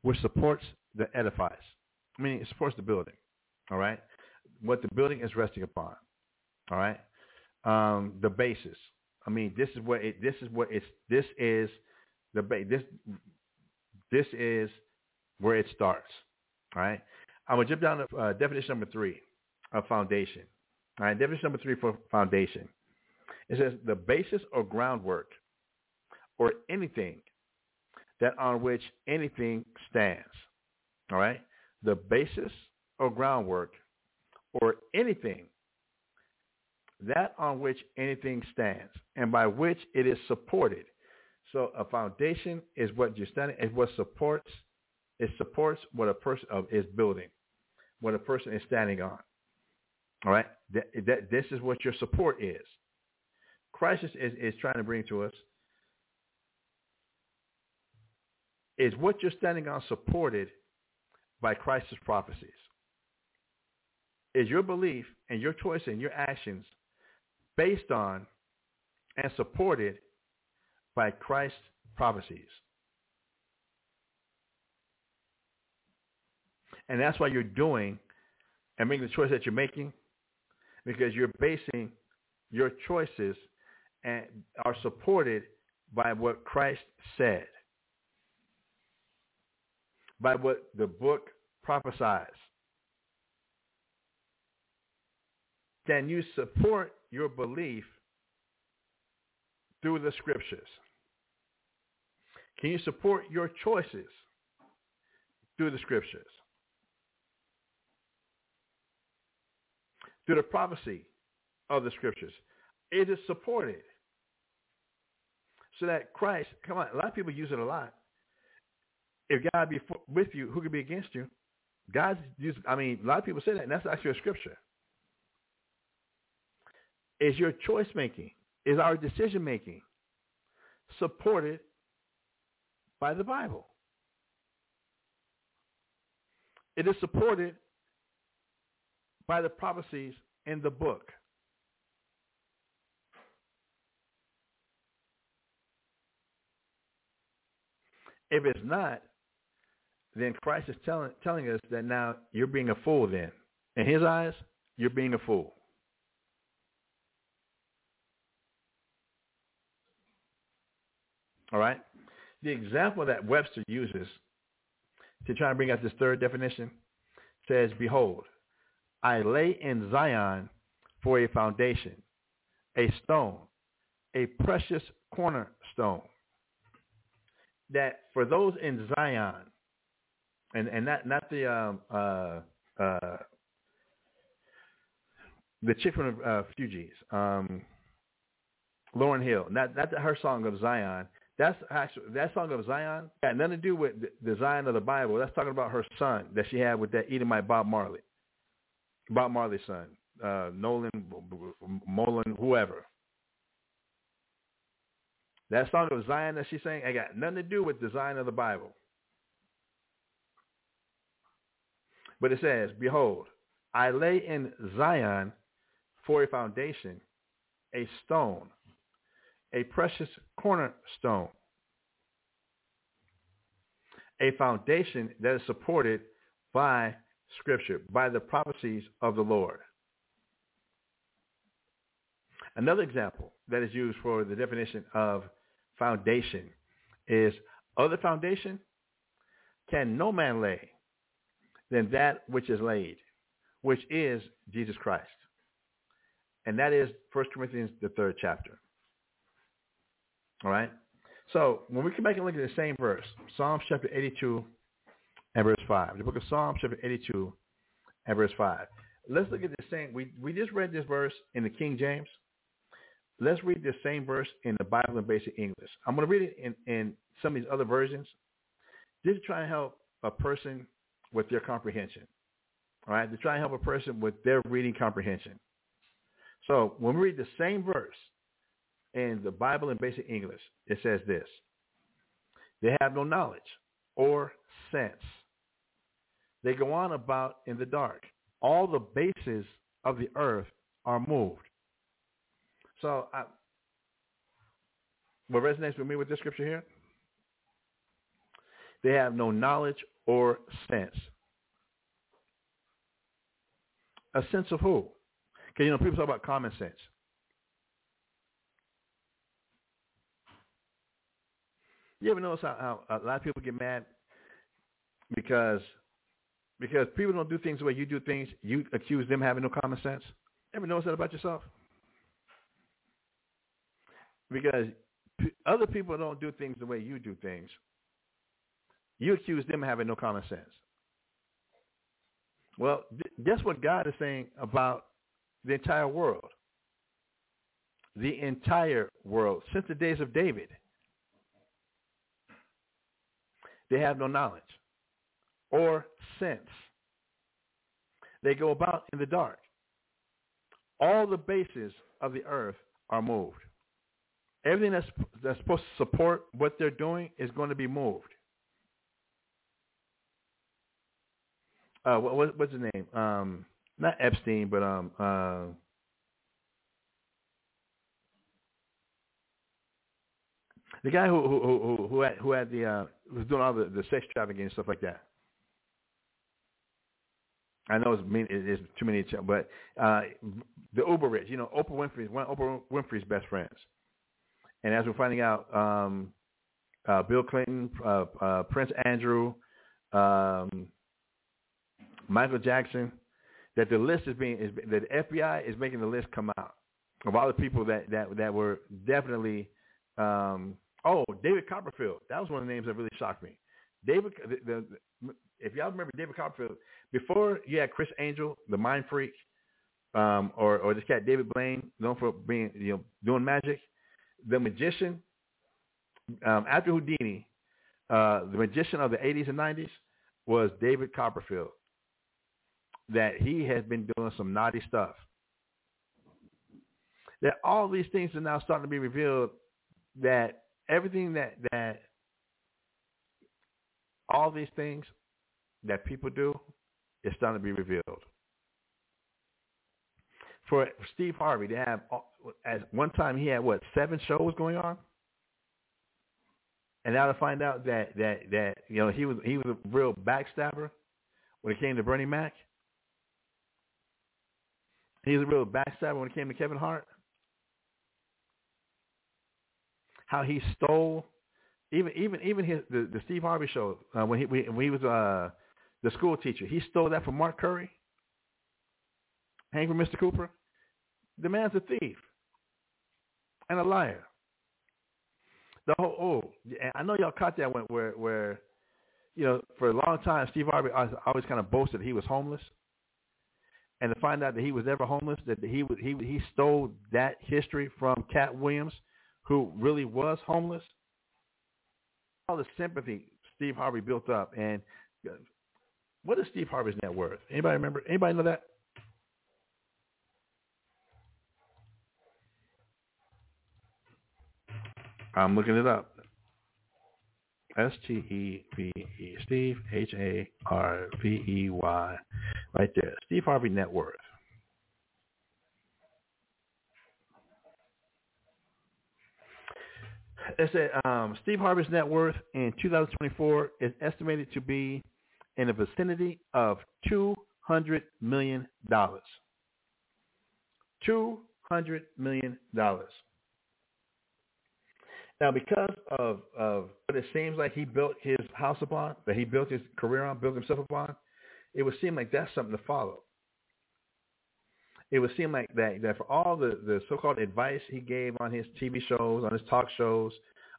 which supports the edifice, meaning it supports the building. All right, what the building is resting upon. All right, the basis. I mean, this is where it starts. All right. I'm going to jump down to definition number 3 of foundation. All right. Definition number 3 for foundation. It says the basis or groundwork or anything that on which anything stands. All right. The basis or groundwork or anything that on which anything stands and by which it is supported. So a foundation is what you're standing, is what supports, it supports what a person is building, what a person is standing on. All right? This is what your support is. Christ is trying to bring to us, is what you're standing on supported by Christ's prophecies? Is your belief and your choice and your actions based on and supported by Christ's prophecies? And that's why you're doing and making the choice that you're making, because you're basing your choices and are supported by what Christ said, by what the book prophesies. Then you support your belief through the scriptures. Can you support your choices through the scriptures? Through the prophecy of the scriptures. It is supported. So that Christ, come on, a lot of people use it a lot. If God be with you, who can be against you? God's used, I mean, a lot of people say that, and that's actually a scripture. Is your choice making, is our decision making supported by the Bible? It is supported by the prophecies in the book. If it's not, then Christ is telling us that now you're being a fool then. In his eyes, you're being a fool. All right? The example that Webster uses to try and bring out this third definition says, behold, I lay in Zion for a foundation, a stone, a precious cornerstone. That for those in Zion, and not the the chick from the Fugees, Lauryn Hill, not her song of Zion. That's actually, that song of Zion got nothing to do with the Zion of the Bible. That's talking about her son that she had with that Edomite Bob Marley's son, Nolan, whoever. That song of Zion that she's saying, I got nothing to do with the Zion of the Bible. But it says, behold, I lay in Zion for a foundation, a stone, a precious cornerstone, a foundation that is supported by Scripture, by the prophecies of the Lord. Another example that is used for the definition of foundation is other foundation can no man lay than that which is laid, which is Jesus Christ. And that is 1 Corinthians, the 3rd chapter. All right? So when we come back and look at the same verse, Psalms chapter 82 and verse 5, the book of Psalms chapter 82 and verse 5. Let's look at the same. We just read this verse in the King James. Let's read the same verse in the Bible in basic English. I'm going to read it in some of these other versions just to try and help a person with their comprehension. All right, to try and help a person with their reading comprehension. So when we read the same verse in the Bible in basic English, it says this: they have no knowledge or sense. They go on about in the dark. All the bases of the earth are moved. So what resonates with me with this scripture here? They have no knowledge or sense. A sense of who? Because, people talk about common sense. You ever notice how a lot of people get mad because people don't do things the way you do things, you accuse them of having no common sense? Ever notice that about yourself? Because other people don't do things the way you do things, you accuse them of having no common sense. Well, guess what God is saying about the entire world? The entire world, since the days of David, they have no knowledge or sense. They go about in the dark. All the bases of the earth are moved. Everything that's supposed to support what they're doing is going to be moved. What's his name? Not Epstein, but the guy who was doing all the sex trafficking and stuff like that. I know it's too many, but the uber rich. Oprah Winfrey is one of Oprah Winfrey's best friends. And as we're finding out, Bill Clinton, Prince Andrew, Michael Jackson, that the list that the FBI is making the list come out of all the people that were definitely. David Copperfield. That was one of the names that really shocked me. If y'all remember David Copperfield, before you had Chris Angel, the mind freak, or this cat David Blaine, known for being doing magic. The magician, after Houdini, the magician of the 80s and 90s was David Copperfield. That he has been doing some naughty stuff. That all these things are now starting to be revealed, that everything that all these things that people do is starting to be revealed. For Steve Harvey to have, at one time he had 7 shows going on, and now to find out that he was a real backstabber when it came to Bernie Mac. He was a real backstabber when it came to Kevin Hart. How he stole, even his the Steve Harvey show when he was the school teacher, he stole that from Mark Curry, Hang for Mr. Cooper. The man's a thief and a liar. I know y'all caught that one where, for a long time, Steve Harvey always kind of boasted he was homeless. And to find out that he was never homeless, that he stole that history from Cat Williams, who really was homeless. All the sympathy Steve Harvey built up. And what is Steve Harvey's net worth? Anybody remember? Anybody know that? I'm looking it up. S-T-E-V-E, Steve, H-A-R-V-E-Y, right there. Steve Harvey net worth. It said Steve Harvey's net worth in 2024 is estimated to be in the vicinity of $200 million. $200 million. Now, because of what it seems like he built his house upon, that he built his career on, built himself upon, it would seem like that's something to follow. It would seem like that for all the so-called advice he gave on his TV shows, on his talk shows,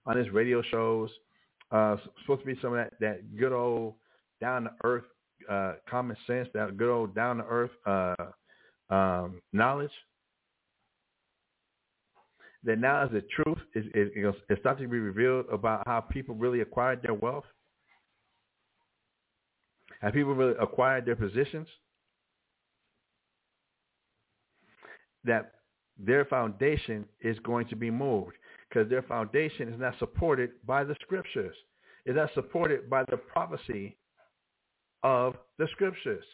on his radio shows, supposed to be some of that good old down-to-earth common sense, that good old down-to-earth knowledge, that now is the truth is starting to be revealed about how people really acquired their wealth, how people really acquired their positions, that their foundation is going to be moved because their foundation is not supported by the scriptures. It's not supported by the prophecy of the scriptures.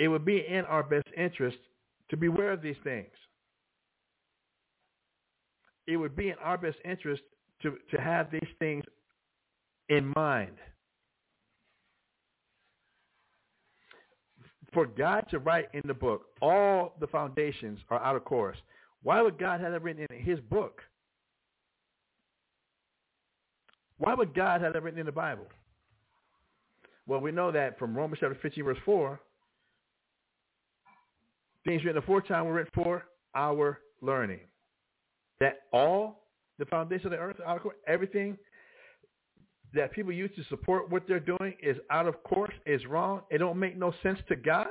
It would be in our best interest to beware of these things. It would be in our best interest to have these things in mind. For God to write in the book, all the foundations are out of course. Why would God have that written in his book? Why would God have that written in the Bible? Well, we know that from Romans chapter 15, verse 4, things written aforetime were written for our learning. That all the foundation of the earth, out of course, everything that people use to support what they're doing is out of course, is wrong. It don't make no sense to God.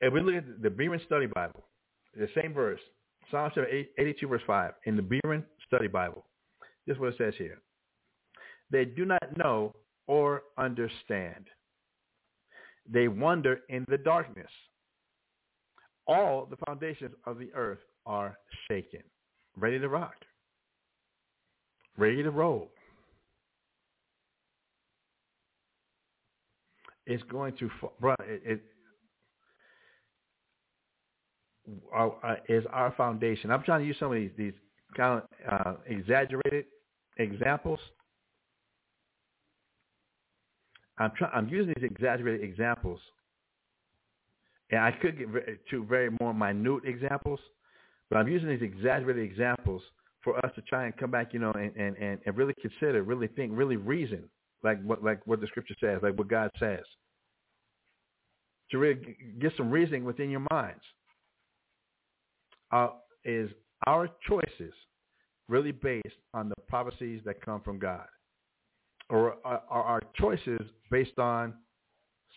If we look at the Berean Study Bible, the same verse, Psalm chapter 82, verse 5, in the Berean Study Bible, this is what it says here. They do not know or understand. They wander in the darkness. All the foundations of the earth are shaken, ready to rock, ready to roll. It's going to fall. Is our foundation. I'm trying to use some of these kind of exaggerated examples. I'm using these exaggerated examples, and I could get to very more minute examples, but I'm using these exaggerated examples for us to try and come back, and really consider, really think, really reason, like what the scripture says, like what God says, to really get some reasoning within your minds. Is our choices really based on the prophecies that come from God? Or are our choices based on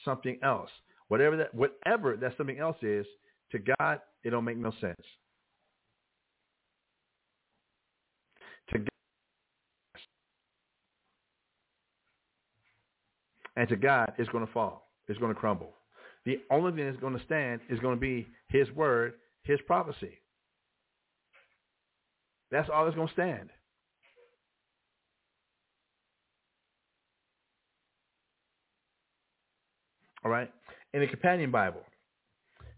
something else? Whatever that something else is, to God, it don't make no sense. To God, and to God, it's going to fall. It's going to crumble. The only thing that's going to stand is going to be his word, his prophecy. That's all that's going to stand. All right? In the Companion Bible,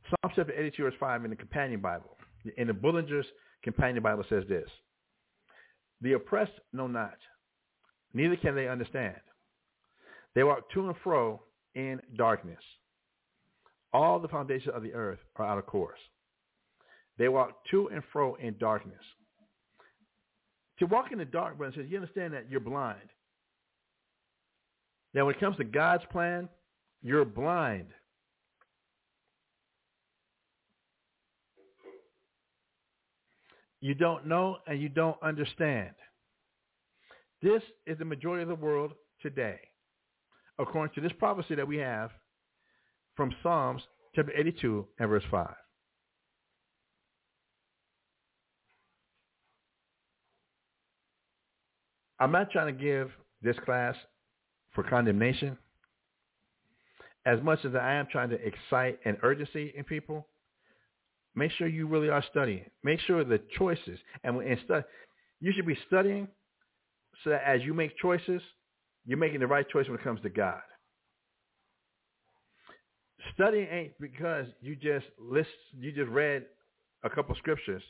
Psalm chapter 82, verse 5, in the Companion Bible, in the Bullinger's Companion Bible, says this: the oppressed know not, neither can they understand. They walk to and fro in darkness. All the foundations of the earth are out of course. They walk to and fro in darkness. To walk in the dark, brother, says, you understand that you're blind. Now, when it comes to God's plan, you're blind. You don't know and you don't understand. This is the majority of the world today, according to this prophecy that we have from Psalms chapter 82 and verse 5. I'm not trying to give this class for condemnation, as much as I am trying to excite an urgency in people Make sure you really are studying. Make sure the choices. You should be studying so that as you make choices, you're making the right choice when it comes to God. Studying ain't because you just read a couple scriptures.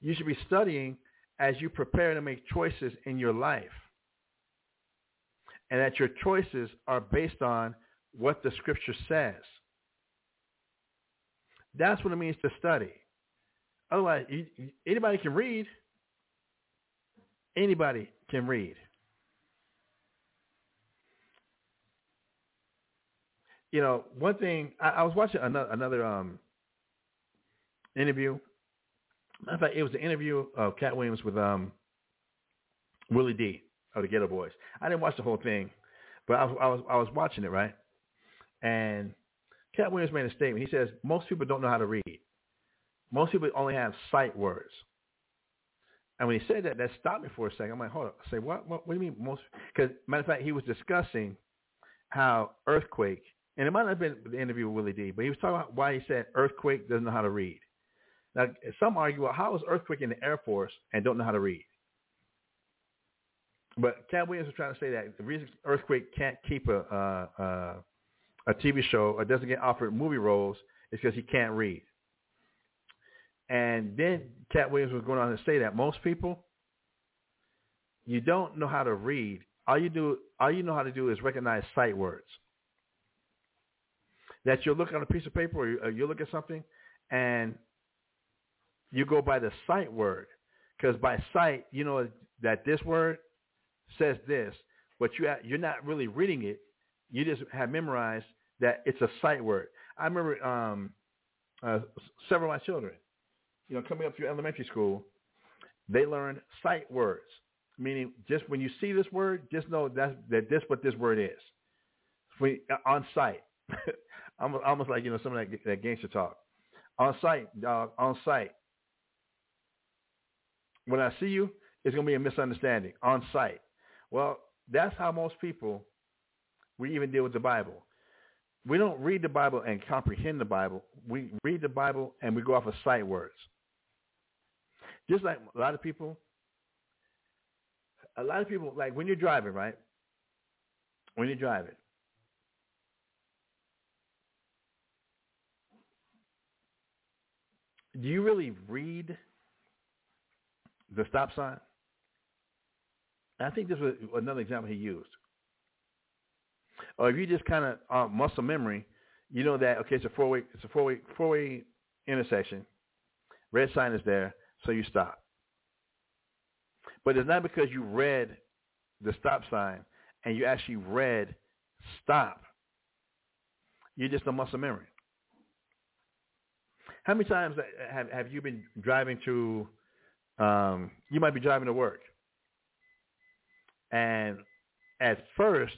You should be studying as you prepare to make choices in your life, and that your choices are based on what the scripture says. That's what it means to study. Otherwise, anybody can read. Anybody can read. You know, one thing, I was watching another interview. Matter of fact, it was an interview of Cat Williams with Willie D of the Ghetto Boys. I didn't watch the whole thing, but I was watching it, right? And Cat Williams made a statement. He says, most people don't know how to read. Most people only have sight words. And when he said that, that stopped me for a second. I'm like, hold up. I say, what do you mean most? Because, matter of fact, he was discussing how Earthquake, and it might not have been the interview with Willie D, but he was talking about why he said Earthquake doesn't know how to read. Now, some argue, well, how is Earthquake in the Air Force and don't know how to read? But Cat Williams was trying to say that the reason Earthquake can't keep a TV show or doesn't get offered movie roles is because he can't read. And then Cat Williams was going on to say that most people, you don't know how to read. All you know how to do is recognize sight words. That you'll look on a piece of paper or you'll look at something and you go by the sight word, because by sight, you know that this word says this, but you're not really reading it. You just have memorized that it's a sight word. I remember several of my children, you know, coming up through elementary school, they learned sight words, meaning just when you see this word, just know that this what this word is. On sight. Almost like, you know, some of that gangster talk. On sight, dog, on sight. When I see you, it's going to be a misunderstanding. On sight. Well, that's how most people, we even deal with the Bible. We don't read the Bible and comprehend the Bible. We read the Bible and we go off of sight words. Just like a lot of people, like when you're driving, right? When you're driving. Do you really read the stop sign? I think this was another example he used. Or if you just kind of muscle memory, you know that, okay, it's a four-way intersection. Red sign is there, so you stop. But it's not because you read the stop sign and you actually read stop. You're just a muscle memory. How many times have you been driving to, you might be driving to work, and at first,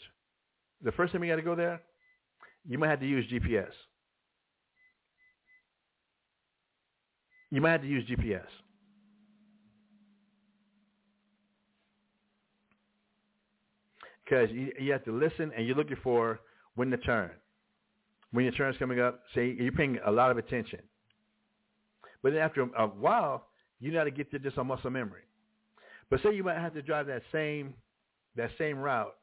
the first time you got to go there, you might have to use GPS. You might have to use GPS. Because you have to listen, and you're looking for when to turn. When your turn's coming up, say you're paying a lot of attention. But then after a while, you know how to get to just a muscle memory. But say you might have to drive that same route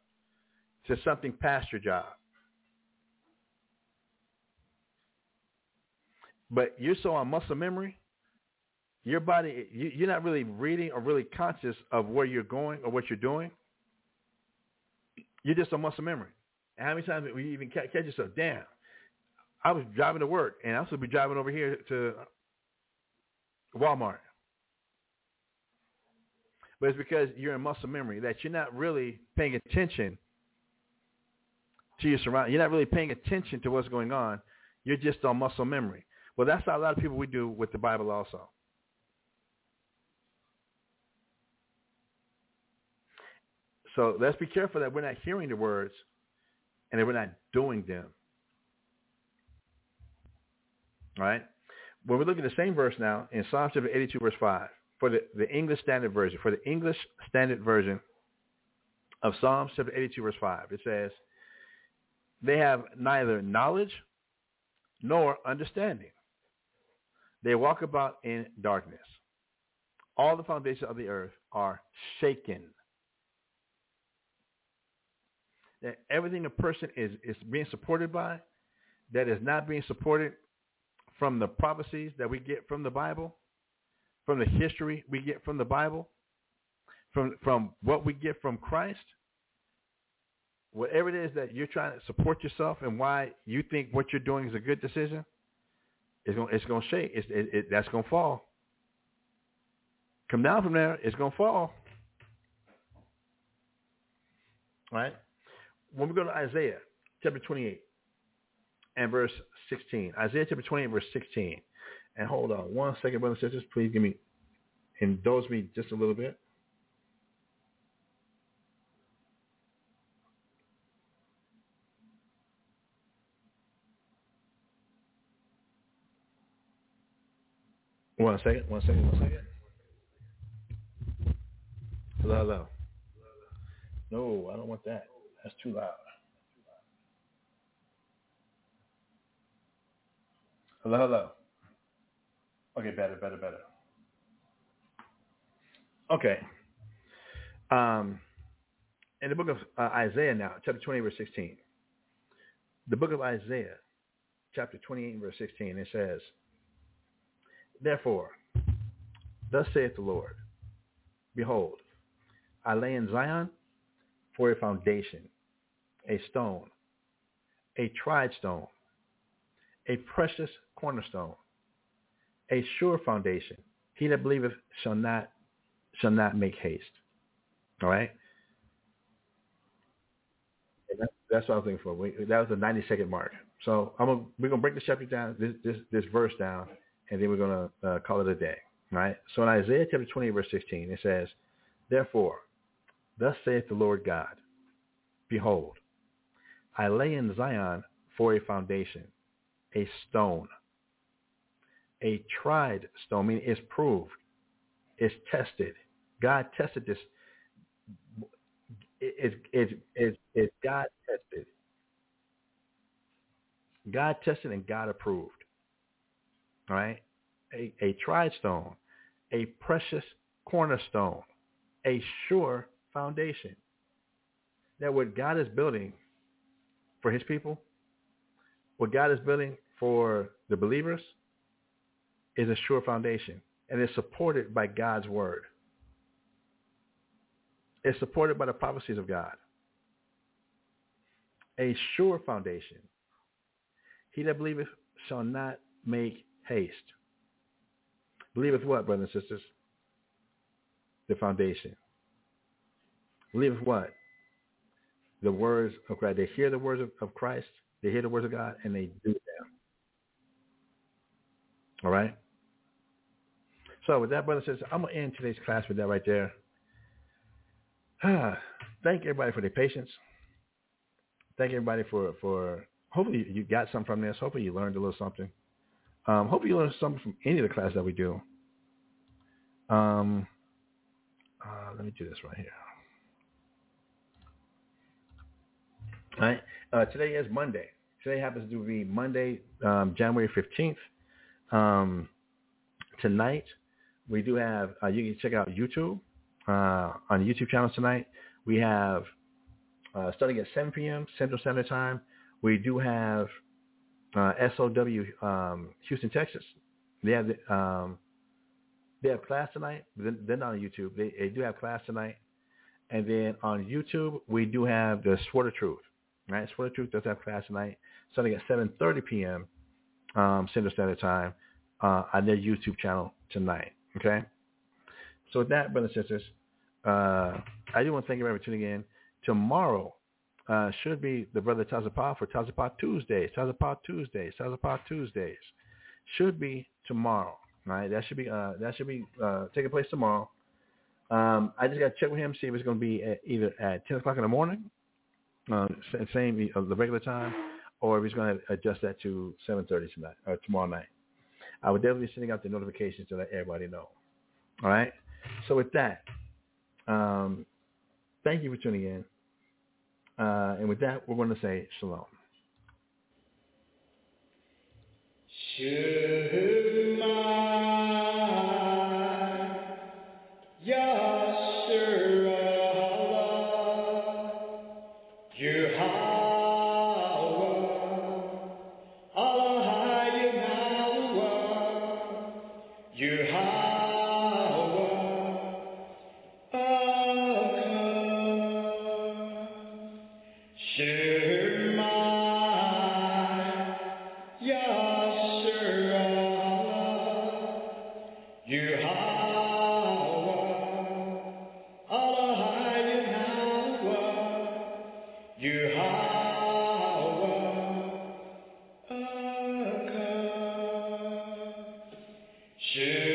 to something past your job. But you're so on muscle memory, your body, you're not really reading or really conscious of where you're going or what you're doing. You're just on muscle memory. And how many times do you even catch yourself? Damn, I was driving to work, and I was supposed to be driving over here to Walmart. But it's because you're in muscle memory that you're not really paying attention to your surroundings. You're not really paying attention to what's going on. You're just on muscle memory. Well, that's how a lot of people we do with the Bible also. So let's be careful that we're not hearing the words and that we're not doing them. All right? When we look at the same verse now in Psalm chapter 82, verse 5, for the English Standard Version, of Psalm chapter 82, verse 5, it says, they have neither knowledge nor understanding. They walk about in darkness. All the foundations of the earth are shaken. That everything a person is being supported by, that is not being supported from the prophecies that we get from the Bible, from the history we get from the Bible, from what we get from Christ, whatever it is that you're trying to support yourself and why you think what you're doing is a good decision, it's gonna shake. That's gonna fall. Come down from there. It's gonna fall. All right. When we go to Isaiah chapter 28 and verse 16, Isaiah chapter 28 verse 16, and hold on one second, brothers and sisters, please indulge me just a little bit. One second. Hello. No, I don't want that. That's too loud. Hello. Okay, better. Okay. In the book of Isaiah now, chapter 28, verse 16. The book of Isaiah, chapter 28, verse 16, it says, "Therefore, thus saith the Lord, behold, I lay in Zion for a foundation, a stone, a tried stone, a precious cornerstone, a sure foundation. He that believeth shall not make haste." All right? And that's what I was looking for. That was the 90-second mark. So we're going to break this chapter down, this verse down, and then we're going to call it a day. All right? So in Isaiah chapter 20, verse 16, it says, "Therefore, thus saith the Lord God, behold, I lay in Zion for a foundation, a stone, a tried stone," meaning it's proved, it's tested. God tested this. It's God tested. God tested and God approved. All right? A tried stone, a precious cornerstone, a sure foundation. That what God is building for his people, what God is building for the believers, is a sure foundation, and it's supported by God's word. It's supported by the prophecies of God. A sure foundation. He that believeth shall not make haste. Believeth what, brothers and sisters? The foundation. Believeth what? The words of Christ. They hear the words of Christ. They hear the words of God, and they do them. All right? So with that, brothers and sisters, I'm going to end today's class with that right there. Thank everybody for their patience. Thank everybody for hopefully you got something from this. Hopefully you learned a little something. Hopefully you learned something from any of the classes that we do. Let me do this right here. All right. Today is Monday. Today happens to be Monday, January 15th. Tonight, we do have, you can check out YouTube, on the YouTube channel tonight. We have, starting at 7 p.m. Central Standard Time, we do have SOW Houston, Texas. They have they have class tonight. They're not on YouTube. They do have class tonight. And then on YouTube, we do have the Sword of Truth. Right? Sword of Truth does have class tonight, starting at 7:30 p.m. Central Standard Time on their YouTube channel tonight. Okay? So with that, brothers and sisters, I do want to thank everybody for tuning in. Tomorrow should be the Brother Tazapah for Tazapah Tuesdays. Should be tomorrow. Right? That should be taking place tomorrow. I just got to check with him, see if it's going to be either at 10 o'clock in the morning, same the regular time, or if he's going to adjust that to 7:30 tonight or tomorrow night. I would definitely be sending out the notifications to let everybody know. All right. So with that, thank you for tuning in. And with that, we're going to say shalom. Yahweh Shai.